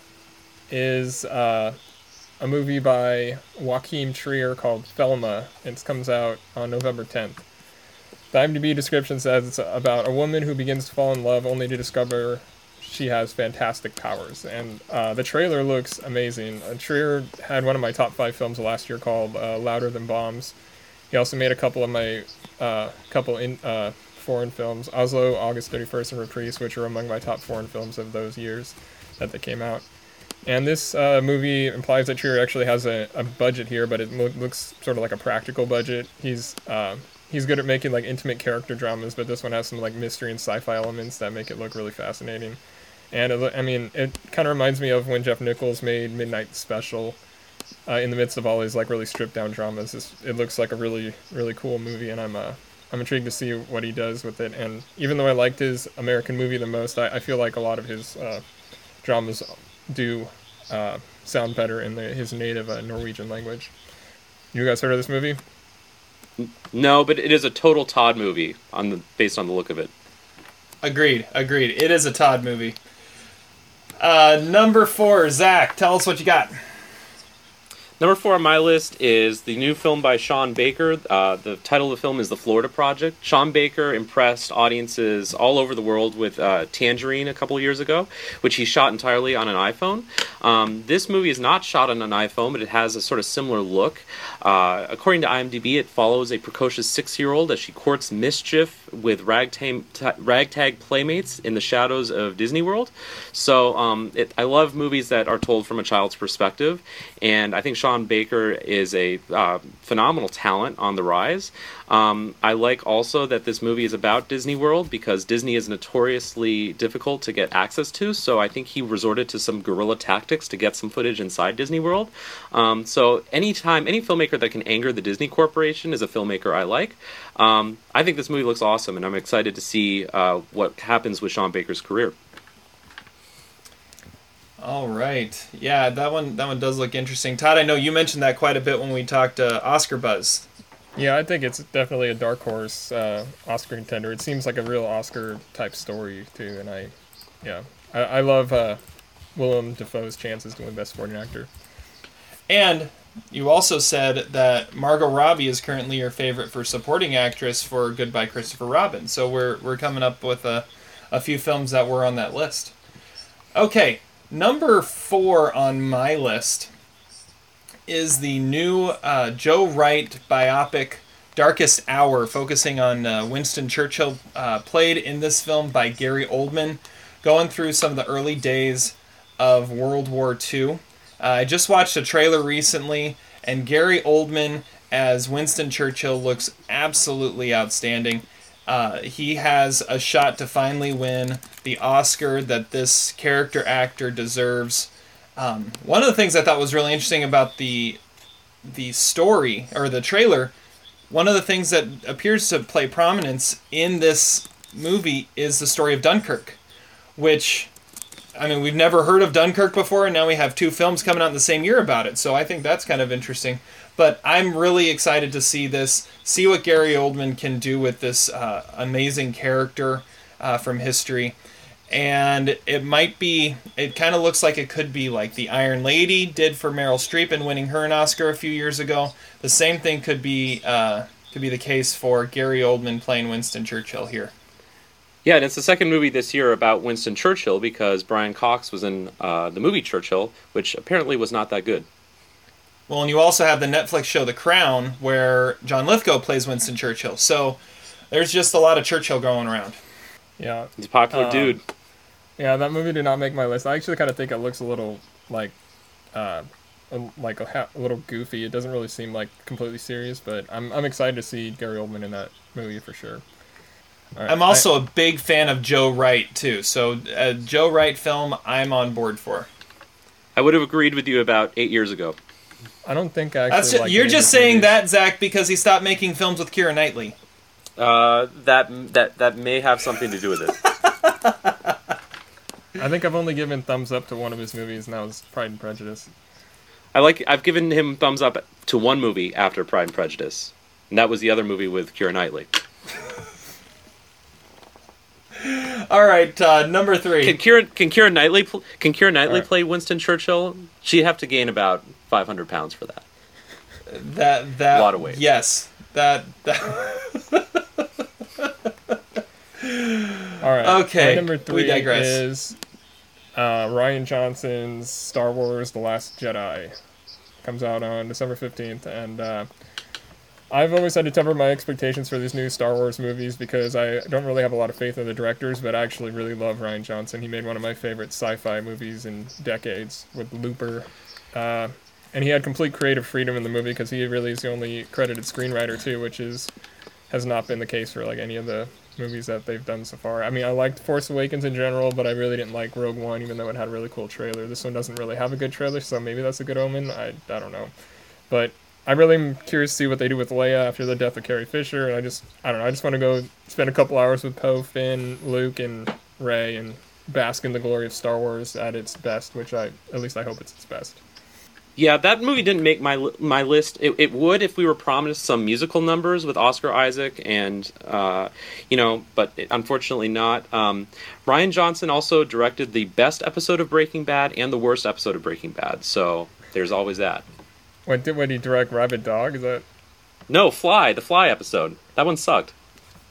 is uh, a movie by Joachim Trier called Thelma. It comes out on November tenth. The IMDb description says it's about a woman who begins to fall in love only to discover she has fantastic powers. And uh, the trailer looks amazing. Uh, Trier had one of my top five films last year called uh, Louder Than Bombs. He also made a couple of my uh, couple in. Uh, foreign films, Oslo, August thirty-first, and Reprise, which are among my top foreign films of those years that they came out. And this uh, movie implies that Trier actually has a, a budget here, but it lo- looks sort of like a practical budget. He's uh, he's good at making like intimate character dramas, but this one has some like mystery and sci-fi elements that make it look really fascinating. And it lo- I mean, it kind of reminds me of when Jeff Nichols made Midnight Special. Uh, in the midst of all these like really stripped down dramas, this, it looks like a really really cool movie, and I'm uh, I'm intrigued to see what he does with it. And even though I liked his American movie the most, I, I feel like a lot of his uh, dramas do uh, sound better in the, his native uh, Norwegian language. You guys heard of this movie? No, but it is a total Todd movie on the, based on the look of it. Agreed, agreed. It is a Todd movie. Uh, number four, Zach, tell us what you got. Number four on my list is the new film by Sean Baker. Uh, the title of the film is The Florida Project. Sean Baker impressed audiences all over the world with uh, Tangerine a couple years ago, which he shot entirely on an iPhone. Um, this movie is not shot on an iPhone, but it has a sort of similar look. Uh, according to IMDb, it follows a precocious six-year-old as she courts mischief with ragtag, t- ragtag playmates in the shadows of Disney World. So um, it, I love movies that are told from a child's perspective, and I think Sean Sean Baker is a uh, phenomenal talent on the rise. Um, I like also that this movie is about Disney World, because Disney is notoriously difficult to get access to, so I think he resorted to some guerrilla tactics to get some footage inside Disney World. Um, so anytime, any filmmaker that can anger the Disney Corporation is a filmmaker I like. Um, I think this movie looks awesome, and I'm excited to see uh, what happens with Sean Baker's career. All right. Yeah, that one that one does look interesting. Todd, I know you mentioned that quite a bit when we talked uh, Oscar buzz. Yeah, I think it's definitely a dark horse uh, Oscar contender. It seems like a real Oscar-type story, too. And I yeah, I, I love uh, Willem Dafoe's chances to win Best Supporting Actor. And you also said that Margot Robbie is currently your favorite for supporting actress for Goodbye, Christopher Robin. So we're, we're coming up with a, a few films that were on that list. Okay. Number four on my list is the new uh, Joe Wright biopic Darkest Hour, focusing on uh, Winston Churchill, uh, played in this film by Gary Oldman, going through some of the early days of World War Two. Uh, I just watched a trailer recently, and Gary Oldman as Winston Churchill looks absolutely outstanding. Uh, he has a shot to finally win the Oscar that this character actor deserves. Um, one of the things I thought was really interesting about the the story, or the trailer, one of the things that appears to play prominence in this movie is the story of Dunkirk, which, I mean, we've never heard of Dunkirk before, and now we have two films coming out in the same year about it, so I think that's kind of interesting. But I'm really excited to see this, see what Gary Oldman can do with this uh, amazing character uh, from history. And it might be, it kind of looks like it could be like the Iron Lady did for Meryl Streep in winning her an Oscar a few years ago. The same thing could be uh, could be the case for Gary Oldman playing Winston Churchill here. Yeah, and it's the second movie this year about Winston Churchill, because Brian Cox was in uh, the movie Churchill, which apparently was not that good. Well, and you also have the Netflix show The Crown, where John Lithgow plays Winston Churchill. So there's just a lot of Churchill going around. Yeah. He's a popular uh, dude. Yeah, that movie did not make my list. I actually kind of think it looks a little, like, uh, like a, a little goofy. It doesn't really seem, like, completely serious, but I'm I'm excited to see Gary Oldman in that movie for sure. All right. I'm also I, a big fan of Joe Wright, too. So a Joe Wright film I'm on board for. I would have agreed with you about eight years ago. I don't think I actually That's just, like You're just saying movies. That, Zach, because he stopped making films with Keira Knightley. Uh, that that that may have something to do with it. I think I've only given thumbs up to one of his movies, and that was Pride and Prejudice. I like. I've given him thumbs up to one movie after Pride and Prejudice, and that was the other movie with Keira Knightley. All right, uh, number three. Can Keira can Keira Knightley pl- can Keira Knightley right. play Winston Churchill? She'd have to gain about five hundred pounds for that. That that a lot of weight. Yes, that that. All right. Okay. My number three we digress. is uh, Rian Johnson's Star Wars: The Last Jedi. Comes out on December fifteenth, and uh, I've always had to temper my expectations for these new Star Wars movies because I don't really have a lot of faith in the directors, but I actually really love Rian Johnson. He made one of my favorite sci-fi movies in decades with Looper. Uh, and he had complete creative freedom in the movie because he really is the only credited screenwriter, too, which is has not been the case for like any of the movies that they've done so far. I mean, I liked Force Awakens in general, but I really didn't like Rogue One, even though it had a really cool trailer. This one doesn't really have a good trailer, so maybe that's a good omen. I, I don't know. But I really am curious to see what they do with Leia after the death of Carrie Fisher. And I just, I don't know, I just want to go spend a couple hours with Poe, Finn, Luke, and Rey, and bask in the glory of Star Wars at its best, which I, at least I hope it's its best. Yeah, that movie didn't make my my list. It it would if we were promised some musical numbers with Oscar Isaac and, uh, you know, but it, unfortunately not. Um, Rian Johnson also directed the best episode of Breaking Bad and the worst episode of Breaking Bad, so there's always that. What did, what did he direct, Rabbit Dog? Is that? No, Fly, the Fly episode. That one sucked.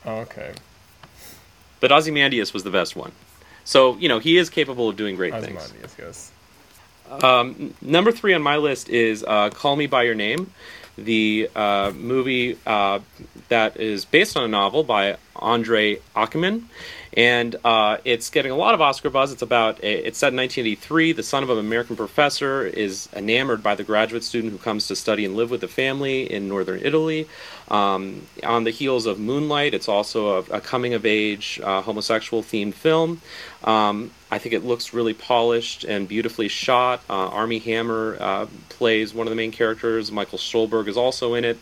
Oh, okay. But Ozymandias was the best one. So, you know, he is capable of doing great Ozymandias, things. Ozymandias, yes. Um, number three on my list is uh, Call Me By Your Name, the uh, movie uh, that is based on a novel by Andre Ackerman, and uh, it's getting a lot of Oscar buzz. It's about it's set in nineteen eighty-three. The son of an American professor is enamored by the graduate student who comes to study and live with the family in northern Italy. Um, on the heels of Moonlight, it's also a, a coming-of-age uh, homosexual-themed film. Um, I think it looks really polished and beautifully shot. Uh, Armie Hammer uh, plays one of the main characters. Michael Stolberg is also in it.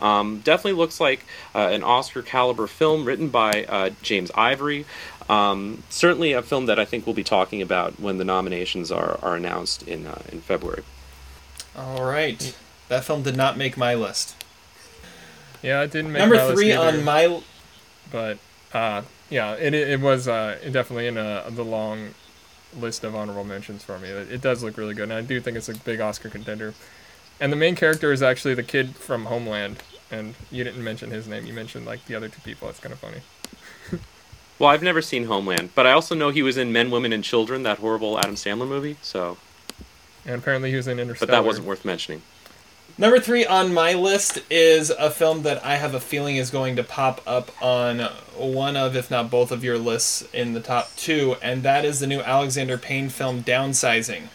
Um, definitely looks like uh, an Oscar-caliber film written by uh, James Ivory. Um, certainly a film that I think we'll be talking about when the nominations are, are announced in uh, in February. All right. That film did not make my list. Yeah, it didn't make number my three list either, on my. But uh, yeah, it it was uh, definitely in a, the long list of honorable mentions for me. It, it does look really good, and I do think it's a big Oscar contender. And the main character is actually the kid from Homeland, and you didn't mention his name. You mentioned like the other two people. It's kind of funny. Well, I've never seen Homeland, but I also know he was in Men, Women, and Children, that horrible Adam Sandler movie. So. And apparently he was in Interstellar. But that wasn't worth mentioning. Number three on my list is a film that I have a feeling is going to pop up on one of, if not both of your lists in the top two, and that is the new Alexander Payne film Downsizing,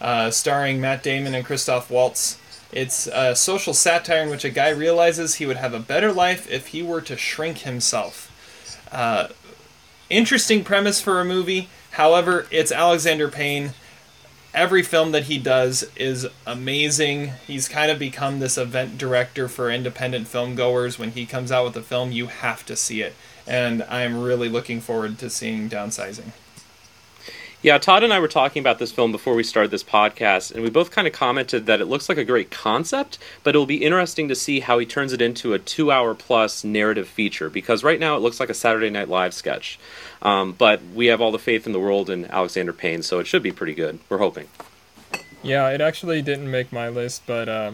uh, starring Matt Damon and Christoph Waltz. It's a social satire in which a guy realizes he would have a better life if he were to shrink himself. Uh, interesting premise for a movie. However, it's Alexander Payne. Every film that he does is amazing. He's kind of become this event director for independent film goers. When he comes out with a film, you have to see it. And I'm really looking forward to seeing Downsizing. Yeah, Todd and I were talking about this film before we started this podcast, and we both kind of commented that it looks like a great concept, but it'll be interesting to see how he turns it into a two-hour-plus narrative feature, because right now it looks like a Saturday Night Live sketch. Um, but we have all the faith in the world in Alexander Payne, so it should be pretty good. We're hoping. Yeah, it actually didn't make my list, but uh,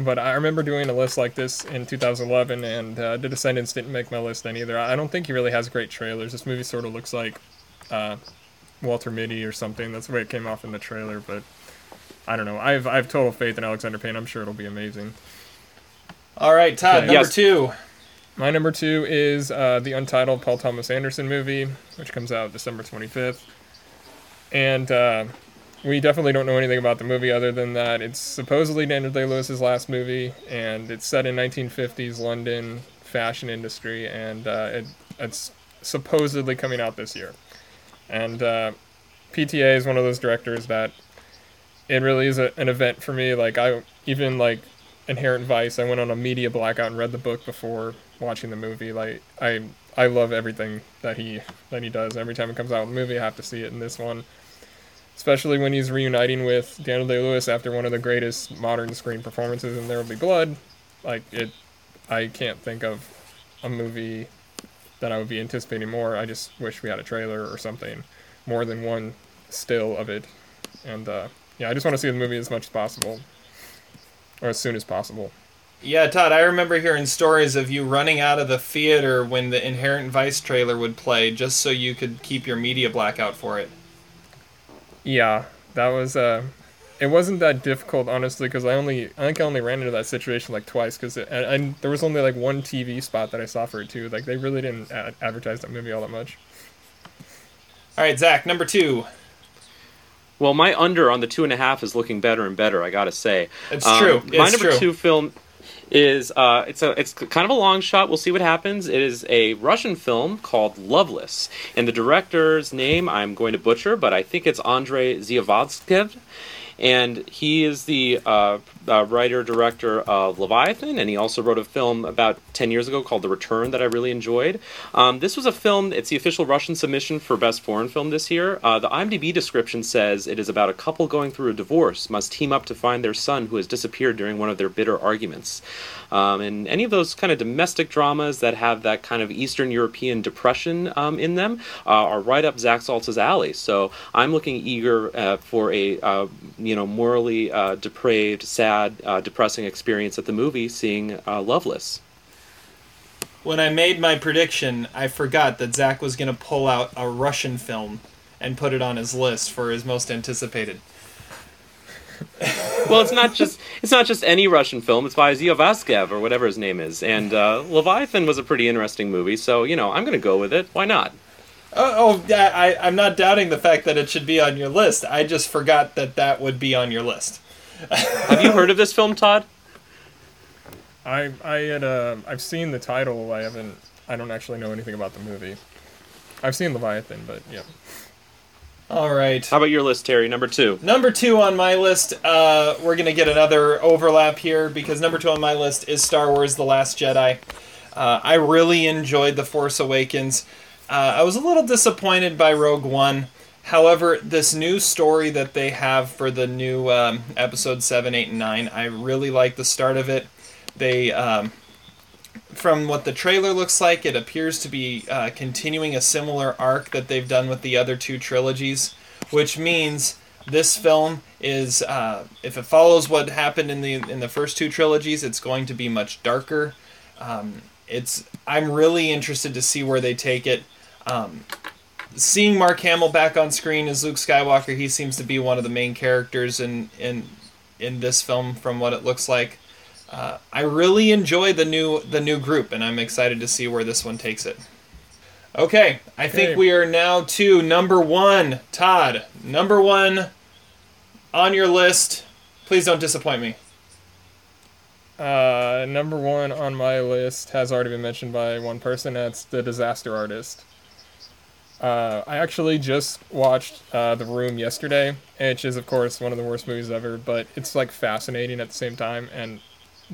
but I remember doing a list like this in two thousand eleven, and uh, The Descendants didn't make my list then either. I don't think he really has great trailers. This movie sort of looks like... Uh, Walter Mitty or something. That's the way it came off in the trailer, but I don't know. I've I've total faith in Alexander Payne. I'm sure it'll be amazing. All right, Todd, okay. number yes. two. My number two is uh, the untitled Paul Thomas Anderson movie, which comes out December twenty-fifth. And uh, we definitely don't know anything about the movie other than that it's supposedly Daniel Day-Lewis's last movie, and it's set in nineteen fifties London fashion industry, and uh, it, it's supposedly coming out this year. And uh, P T A is one of those directors that it really is a, an event for me. Like, I even, like, Inherent Vice, I went on a media blackout and read the book before watching the movie. Like, I I love everything that he that he does. Every time it comes out with a movie, I have to see it in this one. Especially when he's reuniting with Daniel Day-Lewis after one of the greatest modern screen performances in There Will Be Blood. Like, it, I can't think of a movie... that I would be anticipating more. I just wish we had a trailer or something, more than one still of it. And uh, yeah, I just want to see the movie as much as possible, or as soon as possible. Yeah, Todd, I remember hearing stories of you running out of the theater when the Inherent Vice trailer would play, just so you could keep your media blackout for it. Yeah, that was, uh, it wasn't that difficult, honestly, because I only, I think I only ran into that situation like twice, because there was only like one T V spot that I saw for it too. Like, they really didn't ad- advertise that movie all that much. All right, Zach, number two. Well, my under on the two and a half is looking better and better, I gotta say. It's um, true. It's my number true. two film is uh, it's a it's kind of a long shot. We'll see what happens. It is a Russian film called Loveless, and the director's name I'm going to butcher, but I think it's Andrei Zhivago. And he is the uh, uh, writer-director of Leviathan, and he also wrote a film about ten years ago called The Return that I really enjoyed. Um, this was a film, it's the official Russian submission for Best Foreign Film this year. Uh, the IMDb description says it is about a couple going through a divorce, must team up to find their son who has disappeared during one of their bitter arguments. Um, and any of those kind of domestic dramas that have that kind of Eastern European depression um, in them uh, are right up Zach Saltz's alley. So I'm looking eager uh, for a... Uh, you know, morally uh, depraved, sad, uh, depressing experience at the movie, seeing uh, Loveless. When I made my prediction, I forgot that Zach was going to pull out a Russian film and put it on his list for his most anticipated. Well, it's not just it's not just any Russian film. It's by Ziyovaskev or whatever his name is. And uh, Leviathan was a pretty interesting movie, so, you know, I'm going to go with it. Why not? Oh, oh I, I'm not doubting the fact that it should be on your list. I just forgot that that would be on your list. Have you heard of this film, Todd? I I had uh, I've seen the title. I haven't. I don't actually know anything about the movie. I've seen Leviathan, but yeah. All right. How about your list, Terry? Number two. Number two on my list, uh, we're going to get another overlap here, because number two on my list is Star Wars: The Last Jedi. Uh, I really enjoyed The Force Awakens. Uh, I was a little disappointed by Rogue One. However, this new story that they have for the new um, episode seven, eight, and nine, I really like the start of it. They, um, from what the trailer looks like, it appears to be uh, continuing a similar arc that they've done with the other two trilogies, which means this film is, uh, if it follows what happened in the in the first two trilogies, it's going to be much darker. Um, it's I'm really interested to see where they take it. Um, seeing Mark Hamill back on screen as Luke Skywalker, he seems to be one of the main characters in in in this film, from what it looks like. Uh, I really enjoy the new the new group, and I'm excited to see where this one takes it. Okay, I okay. think we are now to number one. Todd, number one on your list. Please don't disappoint me. Uh, number one on my list has already been mentioned by one person. That's The Disaster Artist. Uh, I actually just watched uh, The Room yesterday, which is, of course, one of the worst movies ever, but it's, like, fascinating at the same time, and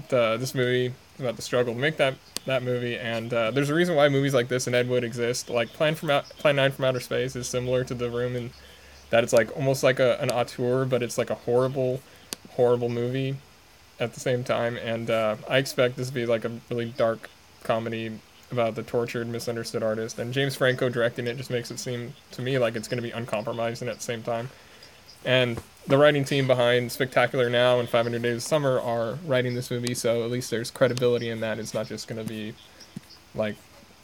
The, this movie about the struggle to make that that movie, and uh, there's a reason why movies like this and Ed Wood exist. Like Plan from Out, Plan Nine from Outer Space is similar to The Room, in that it's like almost like a, an auteur, but it's like a horrible, horrible movie at the same time. And uh, I expect this to be like a really dark comedy about the tortured, misunderstood artist. And James Franco directing it just makes it seem to me like it's going to be uncompromising at the same time. And the writing team behind Spectacular Now and five hundred Days of Summer are writing this movie, so at least there's credibility in that. It's not just going to be, like,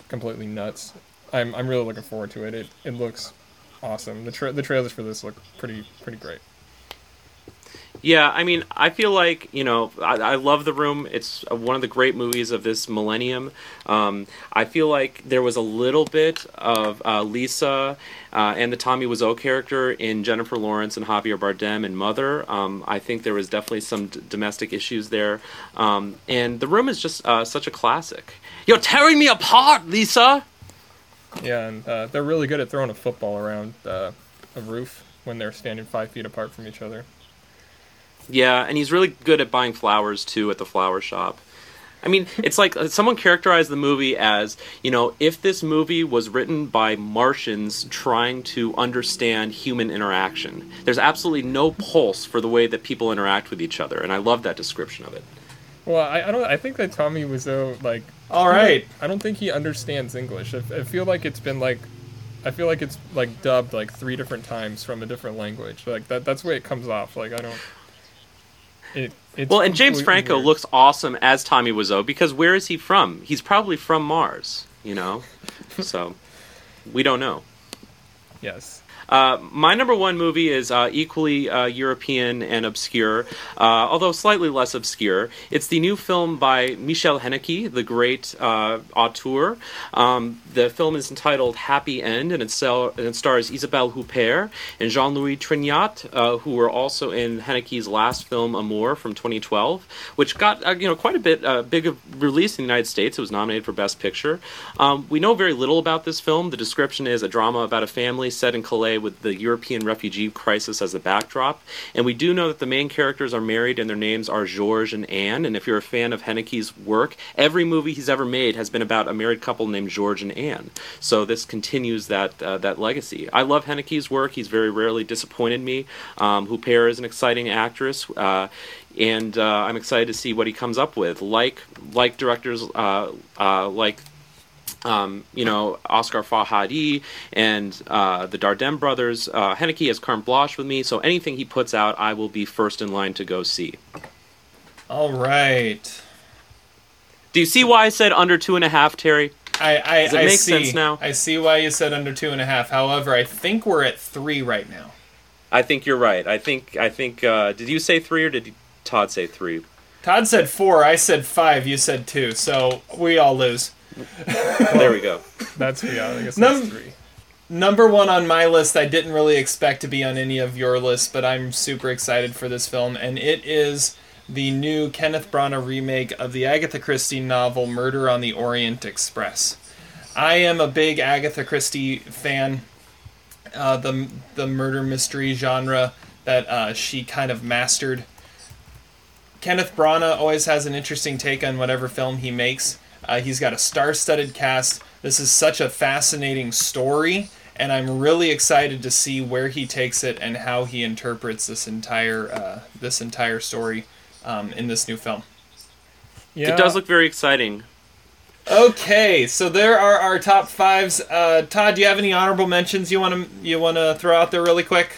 completely nuts. I'm I'm really looking forward to it. It it looks awesome. The tra- the trailers for this look pretty pretty great. Yeah, I mean, I feel like, you know, I, I love The Room. It's one of the great movies of this millennium. Um, I feel like there was a little bit of uh, Lisa uh, and the Tommy Wiseau character in Jennifer Lawrence and Javier Bardem in Mother. Um, I think there was definitely some d- domestic issues there. Um, and The Room is just uh, such a classic. You're tearing me apart, Lisa! Yeah, and uh, they're really good at throwing a football around uh, a roof when they're standing five feet apart from each other. Yeah, and he's really good at buying flowers, too, at the flower shop. I mean, it's like someone characterized the movie as, you know, if this movie was written by Martians trying to understand human interaction. There's absolutely no pulse for the way that people interact with each other, and I love that description of it. Well, I, I don't. I think that Tommy Wiseau, like... All right. I don't think he understands English. I, I feel like it's been, like... I feel like it's, like, dubbed, like, three different times from a different language. Like, that. that's the way it comes off. Like, I don't... It, well, and James Franco weird. looks awesome as Tommy Wiseau, because where is he from? He's probably from Mars, you know? So, we don't know. Yes. Uh, my number one movie is uh, equally uh, European and obscure, uh, although slightly less obscure. It's the new film by Michel Haneke, the great uh, auteur. Um, the film is entitled Happy End, and it, sell- and it stars Isabelle Huppert and Jean-Louis Trintignant, uh, who were also in Haneke's last film, Amour, from twenty twelve, which got uh, you know quite a bit uh, big of release in the United States. It was nominated for Best Picture. Um, we know very little about this film. The description is a drama about a family set in Calais with the European refugee crisis as the backdrop, and we do know that the main characters are married and their names are Georges and Anne. And if you're a fan of Haneke's work, every movie he's ever made has been about a married couple named Georges and Anne, so this continues that uh, that legacy. I love Haneke's work. He's very rarely disappointed me. um, Huppert is an exciting actress, uh, and uh, I'm excited to see what he comes up with, like like directors uh, uh, like Um, you know, Oscar Fahadi and uh, the Dardenne brothers. Uh, Haneke has carte blanche with me, so anything he puts out, I will be first in line to go see. All right. Do you see why I said under two and a half, Terry? I, I, Does it I make see. sense now? I see why you said under two and a half. However, I think we're at three right now. I think you're right. I think I think. Uh, did you say three or did you, Todd say three? Todd said four. I said five. You said two. So we all lose. There we go. That's yeah. I guess Num- that's three. Number one on my list. I didn't really expect to be on any of your lists, but I'm super excited for this film, and it is the new Kenneth Branagh remake of the Agatha Christie novel Murder on the Orient Express. I am a big Agatha Christie fan. Uh, the the murder mystery genre that uh, she kind of mastered. Kenneth Branagh always has an interesting take on whatever film he makes. Uh, he's got a star-studded cast. This is such a fascinating story, and I'm really excited to see where he takes it and how he interprets this entire uh, this entire story um, in this new film. Yeah. It does look very exciting. Okay, so there are our top fives. Uh, Todd, do you have any honorable mentions you want to you want to throw out there really quick?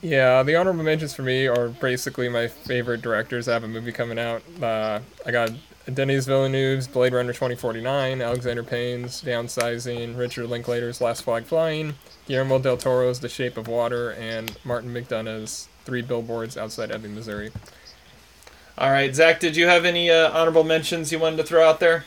Yeah, the honorable mentions for me are basically my favorite directors. I have a movie coming out. Uh, I got Denis Villeneuve's Blade Runner twenty forty-nine, Alexander Payne's Downsizing, Richard Linklater's Last Flag Flying, Guillermo del Toro's The Shape of Water, and Martin McDonagh's Three Billboards Outside Ebbing, Missouri. All right, Zach, did you have any uh, honorable mentions you wanted to throw out there?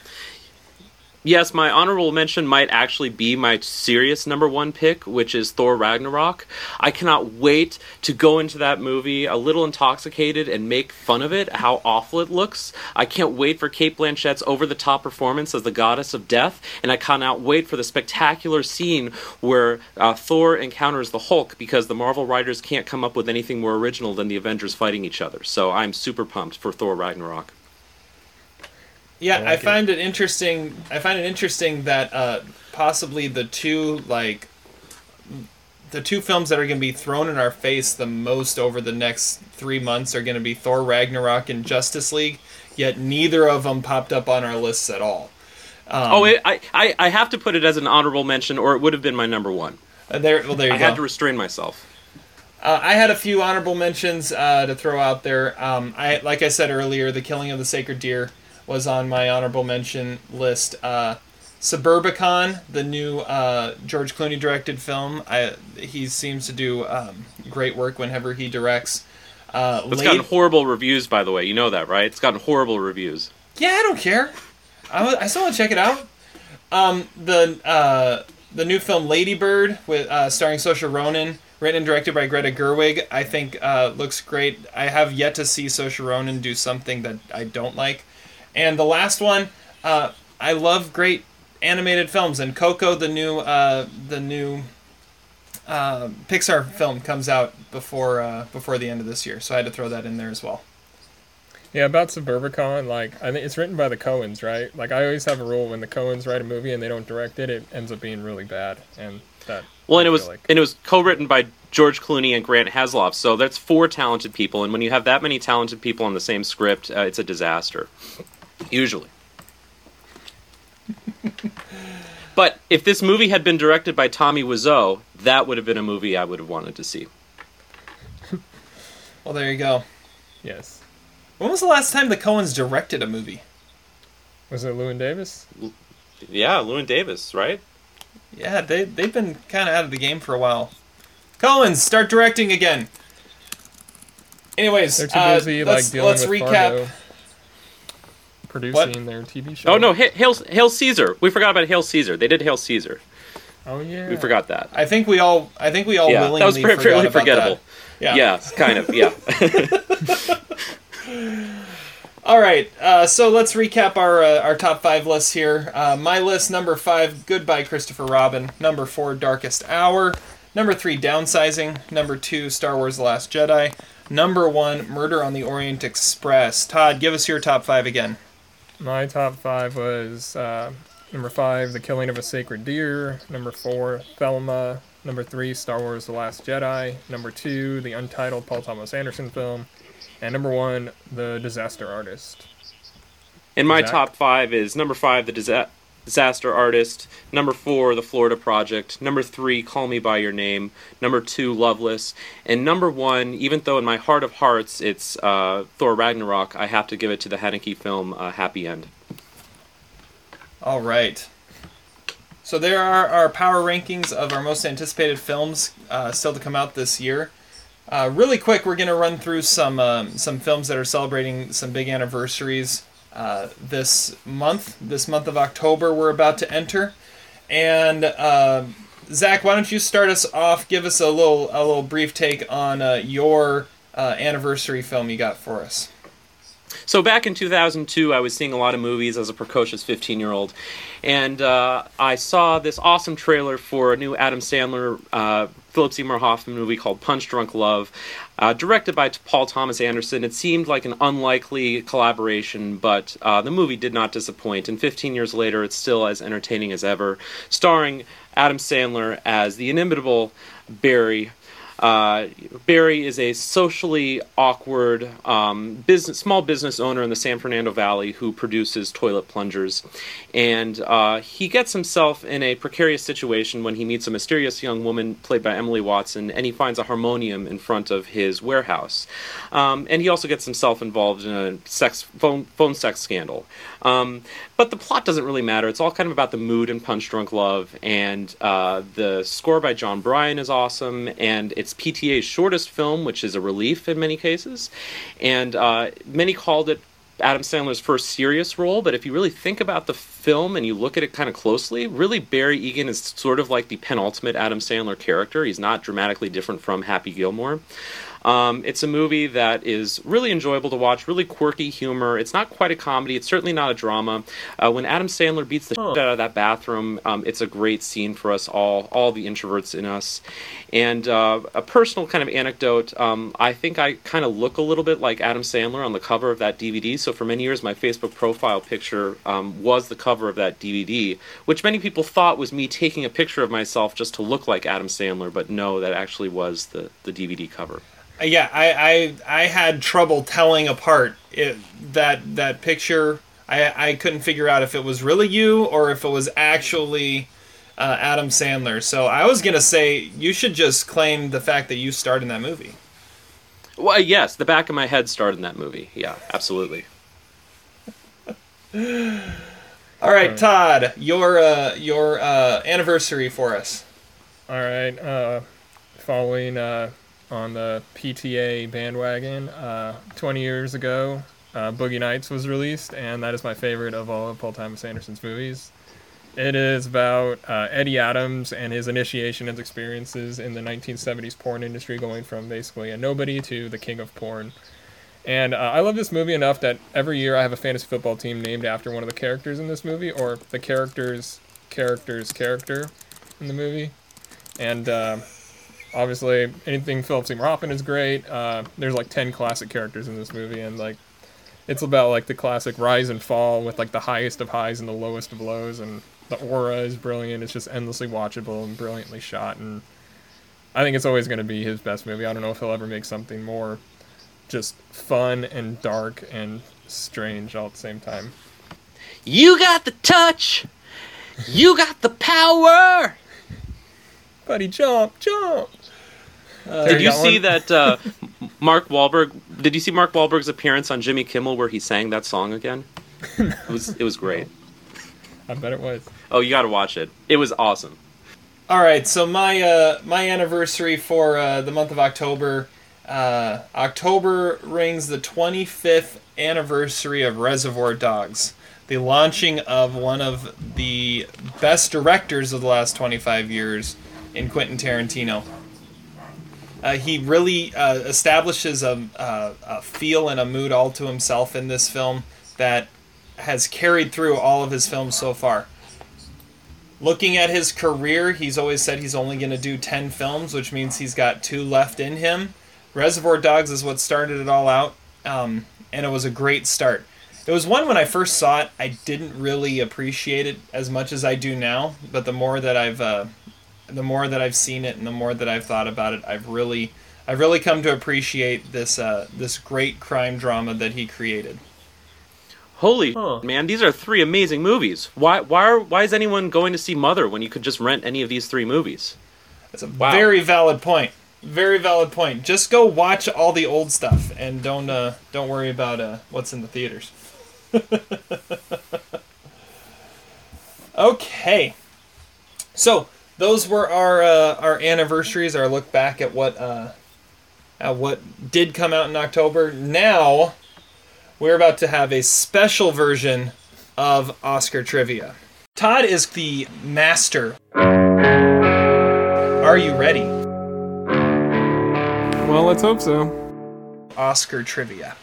Yes, my honorable mention might actually be my serious number one pick, which is Thor Ragnarok. I cannot wait to go into that movie a little intoxicated and make fun of it, how awful it looks. I can't wait for Cate Blanchett's over-the-top performance as the goddess of death, and I cannot wait for the spectacular scene where uh, Thor encounters the Hulk, because the Marvel writers can't come up with anything more original than the Avengers fighting each other. So I'm super pumped for Thor Ragnarok. Yeah, I, like I find it. it interesting. I find it interesting that uh, possibly the two like the two films that are going to be thrown in our face the most over the next three months are going to be Thor Ragnarok and Justice League. Yet neither of them popped up on our lists at all. Um, oh, it, I, I I have to put it as an honorable mention, or it would have been my number one. Uh, there, well, there you I go. I had to restrain myself. Uh, I had a few honorable mentions uh, to throw out there. Um, I like I said earlier, The Killing of the Sacred Deer was on my honorable mention list. Uh, Suburbicon, the new uh, George Clooney directed film. I, he seems to do um, great work whenever he directs. Uh, it's Lady... gotten horrible reviews, by the way. You know that, right? It's gotten horrible reviews. Yeah, I don't care. I, I still want to check it out. Um, the uh, the new film Lady Bird, with uh, starring Saoirse Ronan, written and directed by Greta Gerwig, I think uh, looks great. I have yet to see Saoirse Ronan do something that I don't like. And the last one, uh, I love great animated films. And Coco, the new uh, the new uh, Pixar film, comes out before uh, before the end of this year, so I had to throw that in there as well. Yeah, about Suburbicon, like I think it's written by the Coens, right? Like I always have a rule when the Coens write a movie and they don't direct it, it ends up being really bad, and that. Well, and it was like. and it was co-written by George Clooney and Grant Heslov, so that's four talented people, and when you have that many talented people on the same script, uh, it's a disaster. Usually. But if this movie had been directed by Tommy Wiseau, that would have been a movie I would have wanted to see. Well, there you go. Yes. When was the last time the Coens directed a movie? Was it Llewyn Davis? L- yeah, Llewyn Davis, right? Yeah, they, they've been kind of out of the game for a while. Coens, start directing again! Anyways, they're too busy, uh, like, let's, dealing let's with recap. Fargo. Producing what? Their T V show. Oh no, Hail, Hail Caesar. We forgot about Hail Caesar. They did Hail Caesar. Oh yeah. We forgot that. I think we all I think we all yeah, willingly that was pretty, forgot about forgettable. That. Yeah. Yeah, kind of, yeah. All right. Uh, so let's recap our uh, our top five lists here. Uh, my list, number five, Goodbye Christopher Robin. Number four, Darkest Hour. Number three, Downsizing. Number two, Star Wars: The Last Jedi. Number one, Murder on the Orient Express. Todd, give us your top five again. My top five was uh, number five, The Killing of a Sacred Deer. Number four, Thelma. Number three, Star Wars: The Last Jedi. Number two, the untitled Paul Thomas Anderson film. And number one, The Disaster Artist. And my Zach? top five is number five, The Disa- Disaster Artist. Number four, The Florida Project. Number three, Call Me By Your Name. Number two, Loveless. And number one, even though in my heart of hearts it's uh, Thor Ragnarok, I have to give it to the Haneke film uh, Happy End. All right. So there are our power rankings of our most anticipated films uh, still to come out this year. Uh, really quick, we're going to run through some um, some films that are celebrating some big anniversaries uh, this month. This month of October we're about to enter. And uh, Zach, why don't you start us off? Give us a little a little brief take on uh, your uh, anniversary film you got for us. So back in two thousand two, I was seeing a lot of movies as a precocious fifteen-year-old, and uh, I saw this awesome trailer for a new Adam Sandler, uh, Philip Seymour Hoffman movie called Punch Drunk Love, uh, directed by Paul Thomas Anderson. It seemed like an unlikely collaboration, but uh, the movie did not disappoint, and fifteen years later, it's still as entertaining as ever, starring Adam Sandler as the inimitable Barry. Uh, Barry is a socially awkward um, business, small business owner in the San Fernando Valley who produces toilet plungers, and uh, he gets himself in a precarious situation when he meets a mysterious young woman played by Emily Watson, and he finds a harmonium in front of his warehouse, um, and he also gets himself involved in a sex phone, phone sex scandal. Um, but the plot doesn't really matter. It's all kind of about the mood in Punch Drunk Love, and uh, the score by John Bryan is awesome, and it's It's P T A's shortest film, which is a relief in many cases, and uh, many called it Adam Sandler's first serious role, but if you really think about the film and you look at it kind of closely, really Barry Egan is sort of like the penultimate Adam Sandler character. He's not dramatically different from Happy Gilmore. Um, it's a movie that is really enjoyable to watch, really quirky humor. It's not quite a comedy. It's certainly not a drama. Uh, when Adam Sandler beats the huh. shit out of that bathroom, um, it's a great scene for us all, all the introverts in us. And uh, a personal kind of anecdote, um, I think I kind of look a little bit like Adam Sandler on the cover of that D V D. So for many years, my Facebook profile picture um, was the cover of that D V D, which many people thought was me taking a picture of myself just to look like Adam Sandler. But no, that actually was the, the D V D cover. Yeah, I, I I had trouble telling apart it, that that picture. I I couldn't figure out if it was really you or if it was actually uh, Adam Sandler. So I was gonna say you should just claim the fact that you starred in that movie. Well, yes, the back of my head starred in that movie. Yeah, absolutely. All right, Todd, your uh, your uh, anniversary for us. All right, uh, following. Uh... on the P T A bandwagon, uh, twenty years ago, uh, Boogie Nights was released, and that is my favorite of all of Paul Thomas Anderson's movies. It is about uh, Eddie Adams and his initiation and experiences in the nineteen seventies porn industry, going from basically a nobody to the king of porn. And uh, I love this movie enough that every year I have a fantasy football team named after one of the characters in this movie, or the character's character's character in the movie. And... Uh, Obviously, anything Philip Seymour Hoffman is great. Uh, there's like ten classic characters in this movie, and like, it's about like the classic rise and fall with like the highest of highs and the lowest of lows. And the aura is brilliant. It's just endlessly watchable and brilliantly shot. And I think it's always going to be his best movie. I don't know if he'll ever make something more just fun and dark and strange all at the same time. You got the touch. You got the power. Buddy, jump, jump. Uh, did you see that uh, Mark Wahlberg? Did you see Mark Wahlberg's appearance on Jimmy Kimmel where he sang that song again? No. It was it was great. I bet it was. Oh, you got to watch it. It was awesome. All right, so my uh, my anniversary for uh, the month of October. Uh, October rings the twenty-fifth anniversary of Reservoir Dogs, the launching of one of the best directors of the last twenty-five years. In Quentin Tarantino. Uh, he really uh, establishes a, a, a feel and a mood all to himself in this film that has carried through all of his films so far. Looking at his career, he's always said he's only going to do ten films, which means he's got two left in him. Reservoir Dogs is what started it all out, um, and it was a great start. It was one, when I first saw it, I didn't really appreciate it as much as I do now, but the more that I've... Uh, The more that I've seen it and the more that I've thought about it, I've really, I've really come to appreciate this, uh, this great crime drama that he created. Holy huh. man, these are three amazing movies. Why, why, are, why is anyone going to see Mother when you could just rent any of these three movies? That's a wow. very valid point. Very valid point. Just go watch all the old stuff and don't, uh, don't worry about uh, what's in the theaters. Okay, so. Those were our uh, our anniversaries, our look back at what uh, uh, what did come out in October. Now, we're about to have a special version of Oscar Trivia. Todd is the master. Are you ready? Well, let's hope so. Oscar Trivia.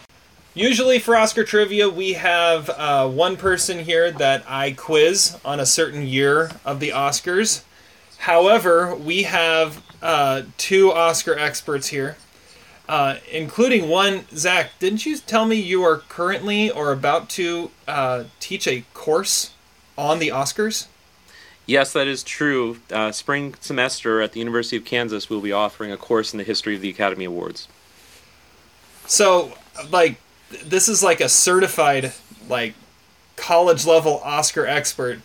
Usually for Oscar Trivia, we have uh, one person here that I quiz on a certain year of the Oscars. However, we have uh, two Oscar experts here, uh, including one, Zach, didn't you tell me you are currently or about to uh, teach a course on the Oscars? Yes, that is true. Uh, spring semester at the University of Kansas, we'll be offering a course in the history of the Academy Awards. So, like... this is like a certified, like, college-level Oscar expert.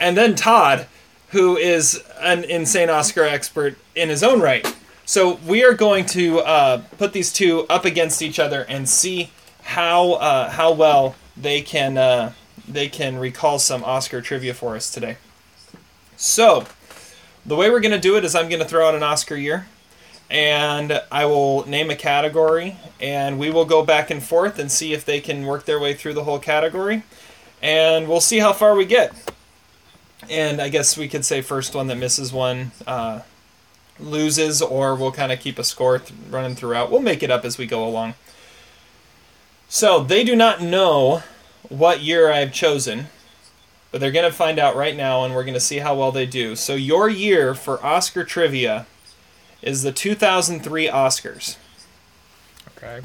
And then Todd, who is an insane Oscar expert in his own right. So we are going to uh, put these two up against each other and see how uh, how well they can uh, they can recall some Oscar trivia for us today. So the way we're going to do it is I'm going to throw out an Oscar year. And I will name a category, and we will go back and forth and see if they can work their way through the whole category. And we'll see how far we get. And I guess we could say first one that misses one uh, loses, or we'll kind of keep a score th- running throughout. We'll make it up as we go along. So they do not know what year I've chosen, but they're going to find out right now, and we're going to see how well they do. So your year for Oscar Trivia is the two thousand three Oscars. Okay.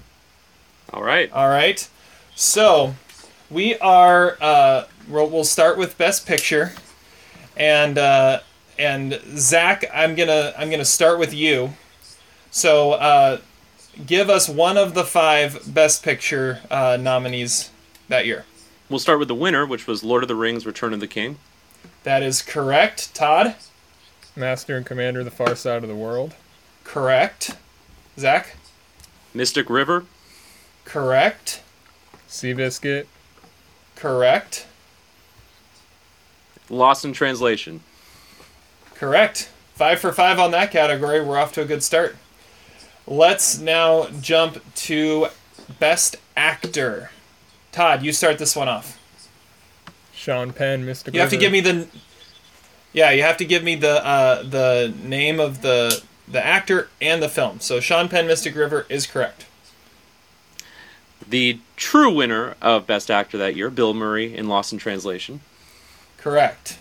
All right. All right. So, we are, uh, we'll, we'll start with Best Picture. And, uh, and Zach, I'm gonna, I'm gonna start with you. So, uh, give us one of the five Best Picture, uh, nominees that year. We'll start with the winner, which was Lord of the Rings, Return of the King. That is correct. Todd? Master and Commander, The Far Side of the World. Correct. Zach? Mystic River. Correct. Seabiscuit. Correct. Lost in Translation. Correct. Five for five on that category. We're off to a good start. Let's now jump to Best Actor. Todd, you start this one off. Sean Penn, Mystic River. You have to give me the... Yeah, you have to give me the uh, the name of the... the actor and the film. So Sean Penn, Mystic River is correct. The true winner of Best Actor that year, Bill Murray in Lost in Translation. Correct.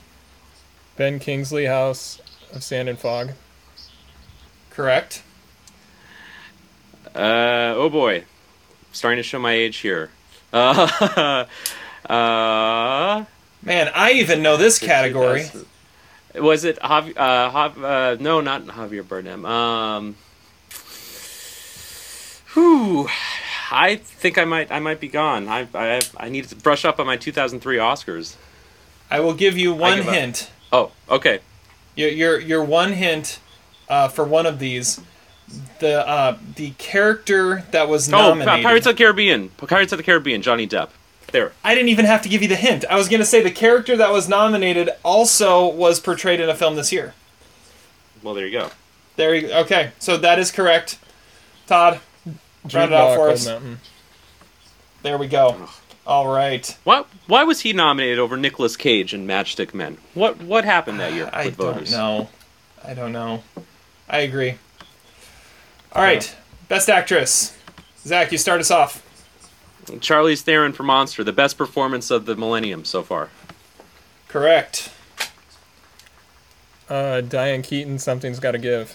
Ben Kingsley, House of Sand and Fog. Correct. Uh, oh boy. I'm starting to show my age here. Uh, uh, Man, I even know this category. Was it Javi, uh, Javi, uh no, not Javier Bardem. Um, whew, I think I might I might be gone. I I I need to brush up on my two thousand three Oscars. I will give you one give hint. Up. Oh, okay. Your your your one hint uh, for one of these, the uh, the character that was nominated. Oh, Pirates of the Caribbean. Pirates of the Caribbean. Johnny Depp. There. I didn't even have to give you the hint. I was going to say the character that was nominated also was portrayed in a film this year. Well, there you go. There you go. Okay, so that is correct. Todd, round it out for us. Mountain. There we go. All right. What? Why was he nominated over Nicolas Cage in Matchstick Men? What What happened that year with I voters? I don't know. I don't know. I agree. All right, yeah. Best Actress. Zach, you start us off. Charlize Theron for Monster, the best performance of the millennium so far. Correct. Uh, Diane Keaton, Something's Gotta Give.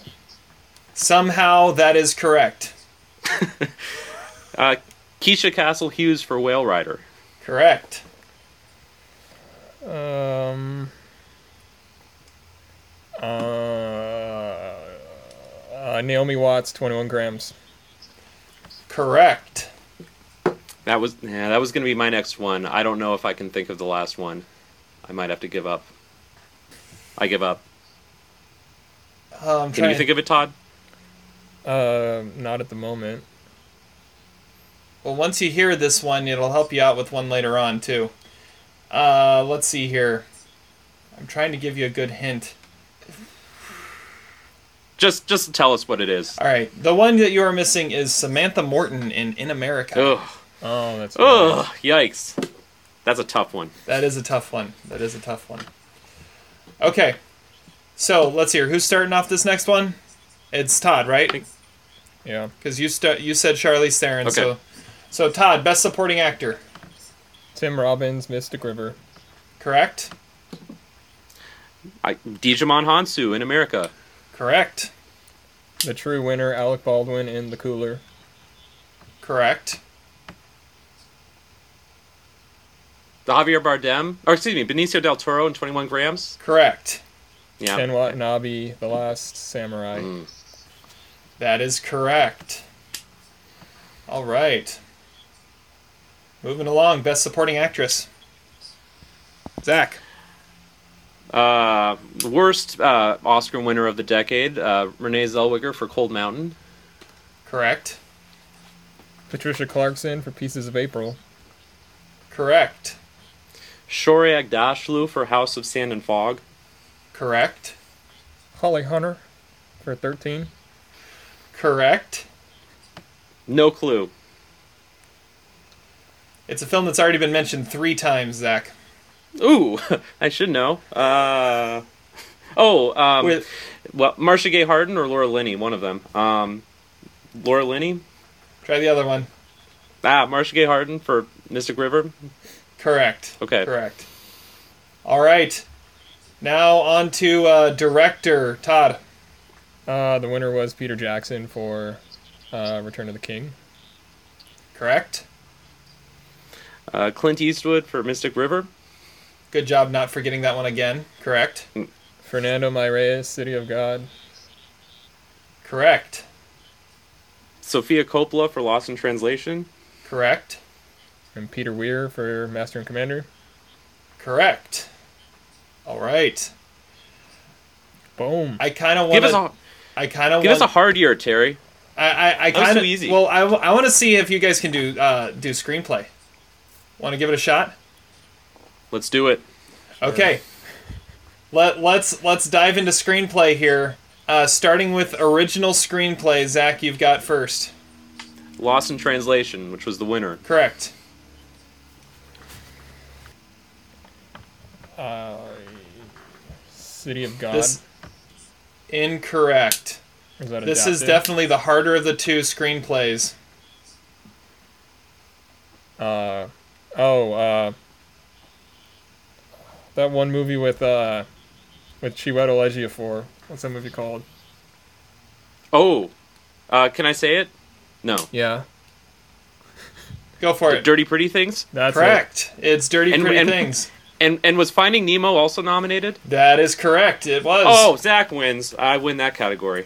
Somehow that is correct. uh, Keisha Castle Hughes for Whale Rider. Correct. Um. Uh, uh, Naomi Watts, twenty-one grams. Correct. That was yeah, that was going to be my next one. I don't know if I can think of the last one. I might have to give up. I give up. Um, can you think of it, Todd? Uh, not at the moment. Well, once you hear this one, it'll help you out with one later on, too. Uh, let's see here. I'm trying to give you a good hint. Just just tell us what it is. All right. The one that you are missing is Samantha Morton in In America. Ugh. Oh, that's Ugh, yikes. That's a tough one. That is a tough one. That is a tough one. Okay. So, let's hear. Who's starting off this next one? It's Todd, right? Yeah. Because you st- you said Charlize Theron. Okay. So, so, Todd, best supporting actor. Tim Robbins, Mystic River. Correct. I, Digimon Hansu in America. Correct. The True Winner, Alec Baldwin in The Cooler. Correct. The Javier Bardem, or excuse me, Benicio del Toro in twenty-one grams. Correct. Yeah. Ken Watanabe, The Last Samurai. Mm. That is correct. All right. Moving along, best supporting actress. Zach. Uh, worst uh, Oscar winner of the decade, uh, Renee Zellweger for Cold Mountain. Correct. Patricia Clarkson for Pieces of April. Correct. Shohreh Aghdashloo for House of Sand and Fog. Correct. Holly Hunter for thirteen. Correct. No clue. It's a film that's already been mentioned three times, Zach. Ooh, I should know. Uh, oh, um, With, well, Marcia Gay Harden or Laura Linney, one of them. Um, Laura Linney? Try the other one. Ah, Marcia Gay Harden for Mystic River? Correct. Okay. Correct. All right. Now on to uh, director, Todd. Uh, the winner was Peter Jackson for uh, Return of the King. Correct. Uh, Clint Eastwood for Mystic River. Good job not forgetting that one again. Correct. Fernando Meirelles, City of God. Correct. Sofia Coppola for Lost in Translation. Correct. And Peter Weir for Master and Commander. Correct. All right. Boom. I kind of want to... I kind of give wanna, us a hard year, Terry. I I, I kind of easy. Well, I, I want to see if you guys can do uh, do screenplay. Want to give it a shot? Let's do it. Okay. Let let's let's dive into screenplay here. Uh, starting with original screenplay, Zach, you've got first. Lost in Translation, which was the winner. Correct. Uh, City of God. This, incorrect. Is that this adapted? Is definitely the harder of the two screenplays. Uh oh. Uh, That one movie with uh, with Chiwetel Ejiofor. What's that movie called? Oh, uh, can I say it? No. Yeah. Go for the it. Dirty Pretty Things? That's correct. It. It's Dirty and, Pretty and, Things. And, and and was Finding Nemo also nominated? That is correct. It was. Oh, Zach wins. I win that category.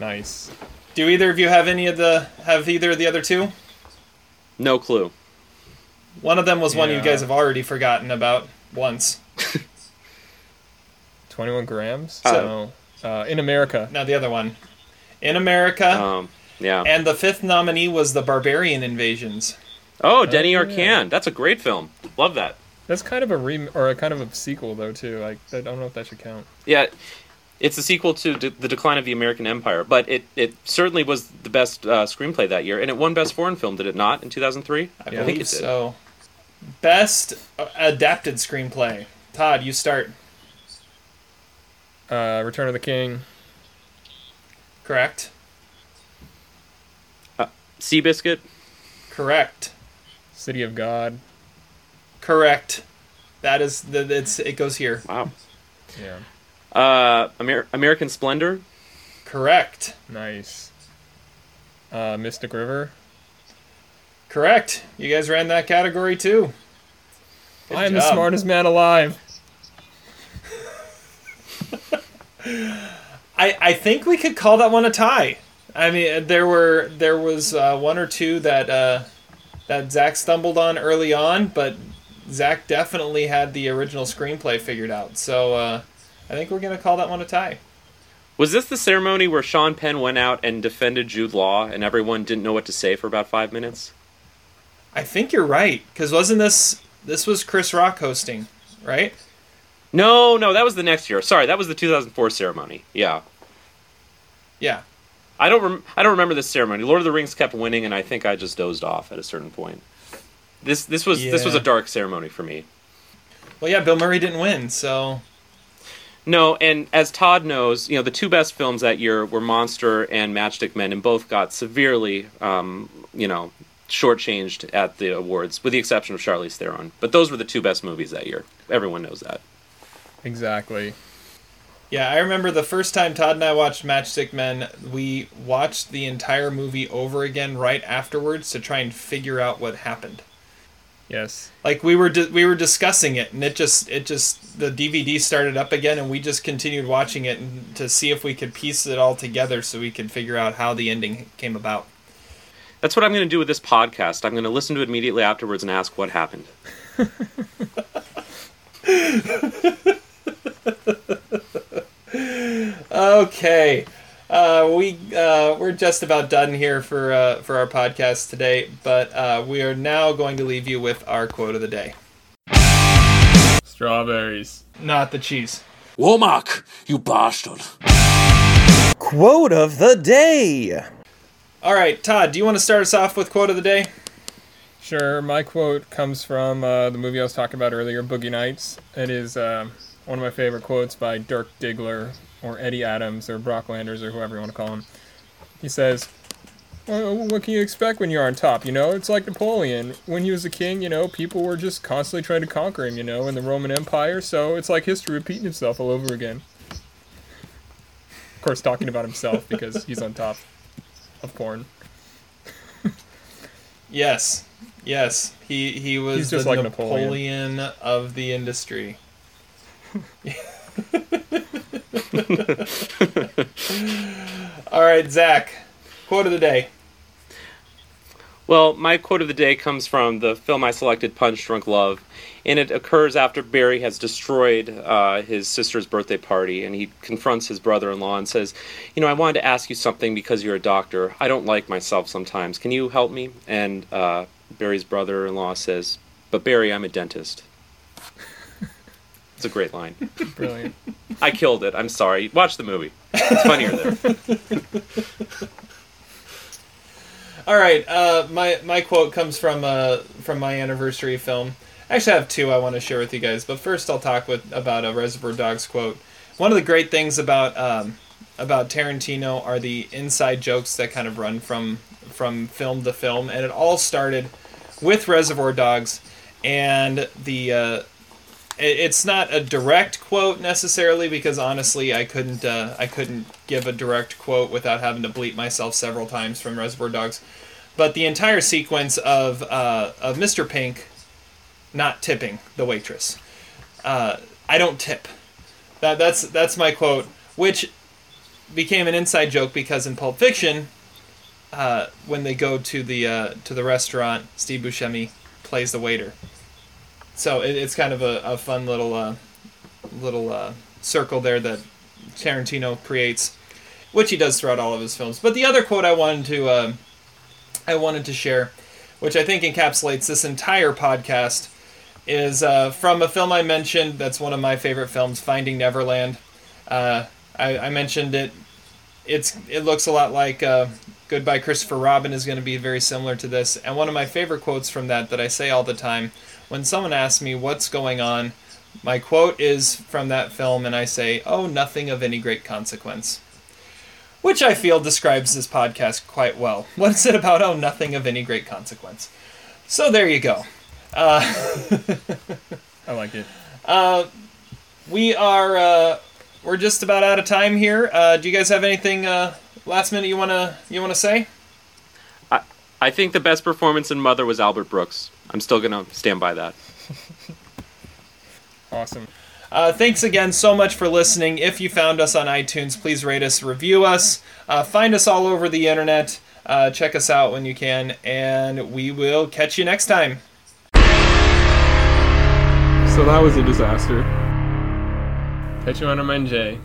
Nice. Do either of you have any of the have either of the other two? No clue. One of them was yeah. one you guys have already forgotten about once. twenty-one grams? So, uh, uh, In America. No, the other one. In America. Um, yeah. And the fifth nominee was The Barbarian Invasions. Oh, Denny oh, Arcand. Yeah. That's a great film. Love that. That's kind of a re- or a kind of a sequel, though, too. Like, I don't know if that should count. Yeah, it's a sequel to De- The Decline of the American Empire, but it, it certainly was the best uh, screenplay that year, and it won Best Foreign Film, did it not, in two thousand three? I yeah. believe I so. Best adapted screenplay. Todd, you start. Uh, Return of the King. Correct. Uh, Seabiscuit. Correct. City of God. Correct. That is the it's it goes here. Wow. Yeah. Uh, Amer- American Splendor. Correct. Nice. Uh, Mystic River. Correct. You guys ran that category too. Good I am job. The smartest man alive. I I think we could call that one a tie. I mean, there were there was uh, one or two that uh, that Zach stumbled on early on, but Zach definitely had the original screenplay figured out. So uh, I think we're gonna call that one a tie. Was this the ceremony where Sean Penn went out and defended Jude Law, and everyone didn't know what to say for about five minutes? I think you're right, because wasn't this... This was Chris Rock hosting, right? No, no, that was the next year. Sorry, that was the two thousand four ceremony. Yeah. Yeah. I don't rem- I don't remember this ceremony. Lord of the Rings kept winning, and I think I just dozed off at a certain point. This this was yeah. this was a dark ceremony for me. Well, yeah, Bill Murray didn't win, so... No, and as Todd knows, you know, the two best films that year were Monster and Matchstick Men, and both got severely, um, you know, shortchanged at the awards, with the exception of Charlize Theron. But those were the two best movies that year. Everyone knows that. Exactly. Yeah, I remember the first time Todd and I watched Matchstick Men, we watched the entire movie over again right afterwards to try and figure out what happened. Yes. Like we were di- we were discussing it, and it just it just the D V D started up again, and we just continued watching it and, to see if we could piece it all together so we could figure out how the ending came about. That's what I'm going to do with this podcast. I'm going to listen to it immediately afterwards and ask what happened. Okay. Uh, we uh, we're just about done here for uh, for our podcast today, but uh, we are now going to leave you with our quote of the day. Strawberries, not the cheese. Womack, you bastard! Quote of the day. All right, Todd, do you want to start us off with quote of the day? Sure. My quote comes from uh, the movie I was talking about earlier, Boogie Nights. It is uh, one of my favorite quotes by Dirk Diggler, or Eddie Adams, or Brock Landers, or whoever you want to call him. He says, well, what can you expect when you're on top, you know? It's like Napoleon. When he was a king, you know, people were just constantly trying to conquer him, you know, in the Roman Empire, so it's like history repeating itself all over again. Of course, talking about himself, because he's on top of porn. Yes. Yes. He he was he's just the like Napoleon. Napoleon of the industry. All right, Zach, quote of the day. Well, my quote of the day comes from the film I selected, Punch Drunk Love, and it occurs after Barry has destroyed uh, his sister's birthday party, and he confronts his brother-in-law and says, you know, I wanted to ask you something because you're a doctor. I don't like myself sometimes. Can you help me? And uh, Barry's brother-in-law says, but Barry, I'm a dentist. It's a great line. Brilliant. I killed it. I'm sorry. Watch the movie. It's funnier there. All right. Uh, my my quote comes from uh, from my anniversary film. Actually, I have two I want to share with you guys. But first, I'll talk with about a Reservoir Dogs quote. One of the great things about um, about Tarantino are the inside jokes that kind of run from from film to film, and it all started with Reservoir Dogs, and the. Uh, It's not a direct quote necessarily, because honestly, I couldn't uh, I couldn't give a direct quote without having to bleep myself several times from Reservoir Dogs. But the entire sequence of uh, of Mister Pink not tipping the waitress, uh, I don't tip. That that's that's my quote, which became an inside joke because in Pulp Fiction, uh, when they go to the uh, to the restaurant, Steve Buscemi plays the waiter. So it's kind of a, a fun little uh, little uh, circle there that Tarantino creates, which he does throughout all of his films. But the other quote I wanted to uh, I wanted to share, which I think encapsulates this entire podcast, is uh, from a film I mentioned that's one of my favorite films, Finding Neverland. Uh, I, I mentioned it. It's it looks a lot like uh, Goodbye Christopher Robin is going to be very similar to this. And one of my favorite quotes from that that I say all the time, when someone asks me what's going on, my quote is from that film, and I say, oh, nothing of any great consequence. Which I feel describes this podcast quite well. What's it about? Oh, nothing of any great consequence. So there you go. Uh, I like it. Uh, we are, uh, we're just about out of time here. Uh, do you guys have anything uh, last minute you want to you wanna say? I, I think the best performance in Mother was Albert Brooks. I'm still going to stand by that. Awesome. Uh, thanks again so much for listening. If you found us on iTunes, please rate us, review us. Uh, find us all over the internet. Uh, check us out when you can, and we will catch you next time. So that was a disaster. Catch you on a Monday.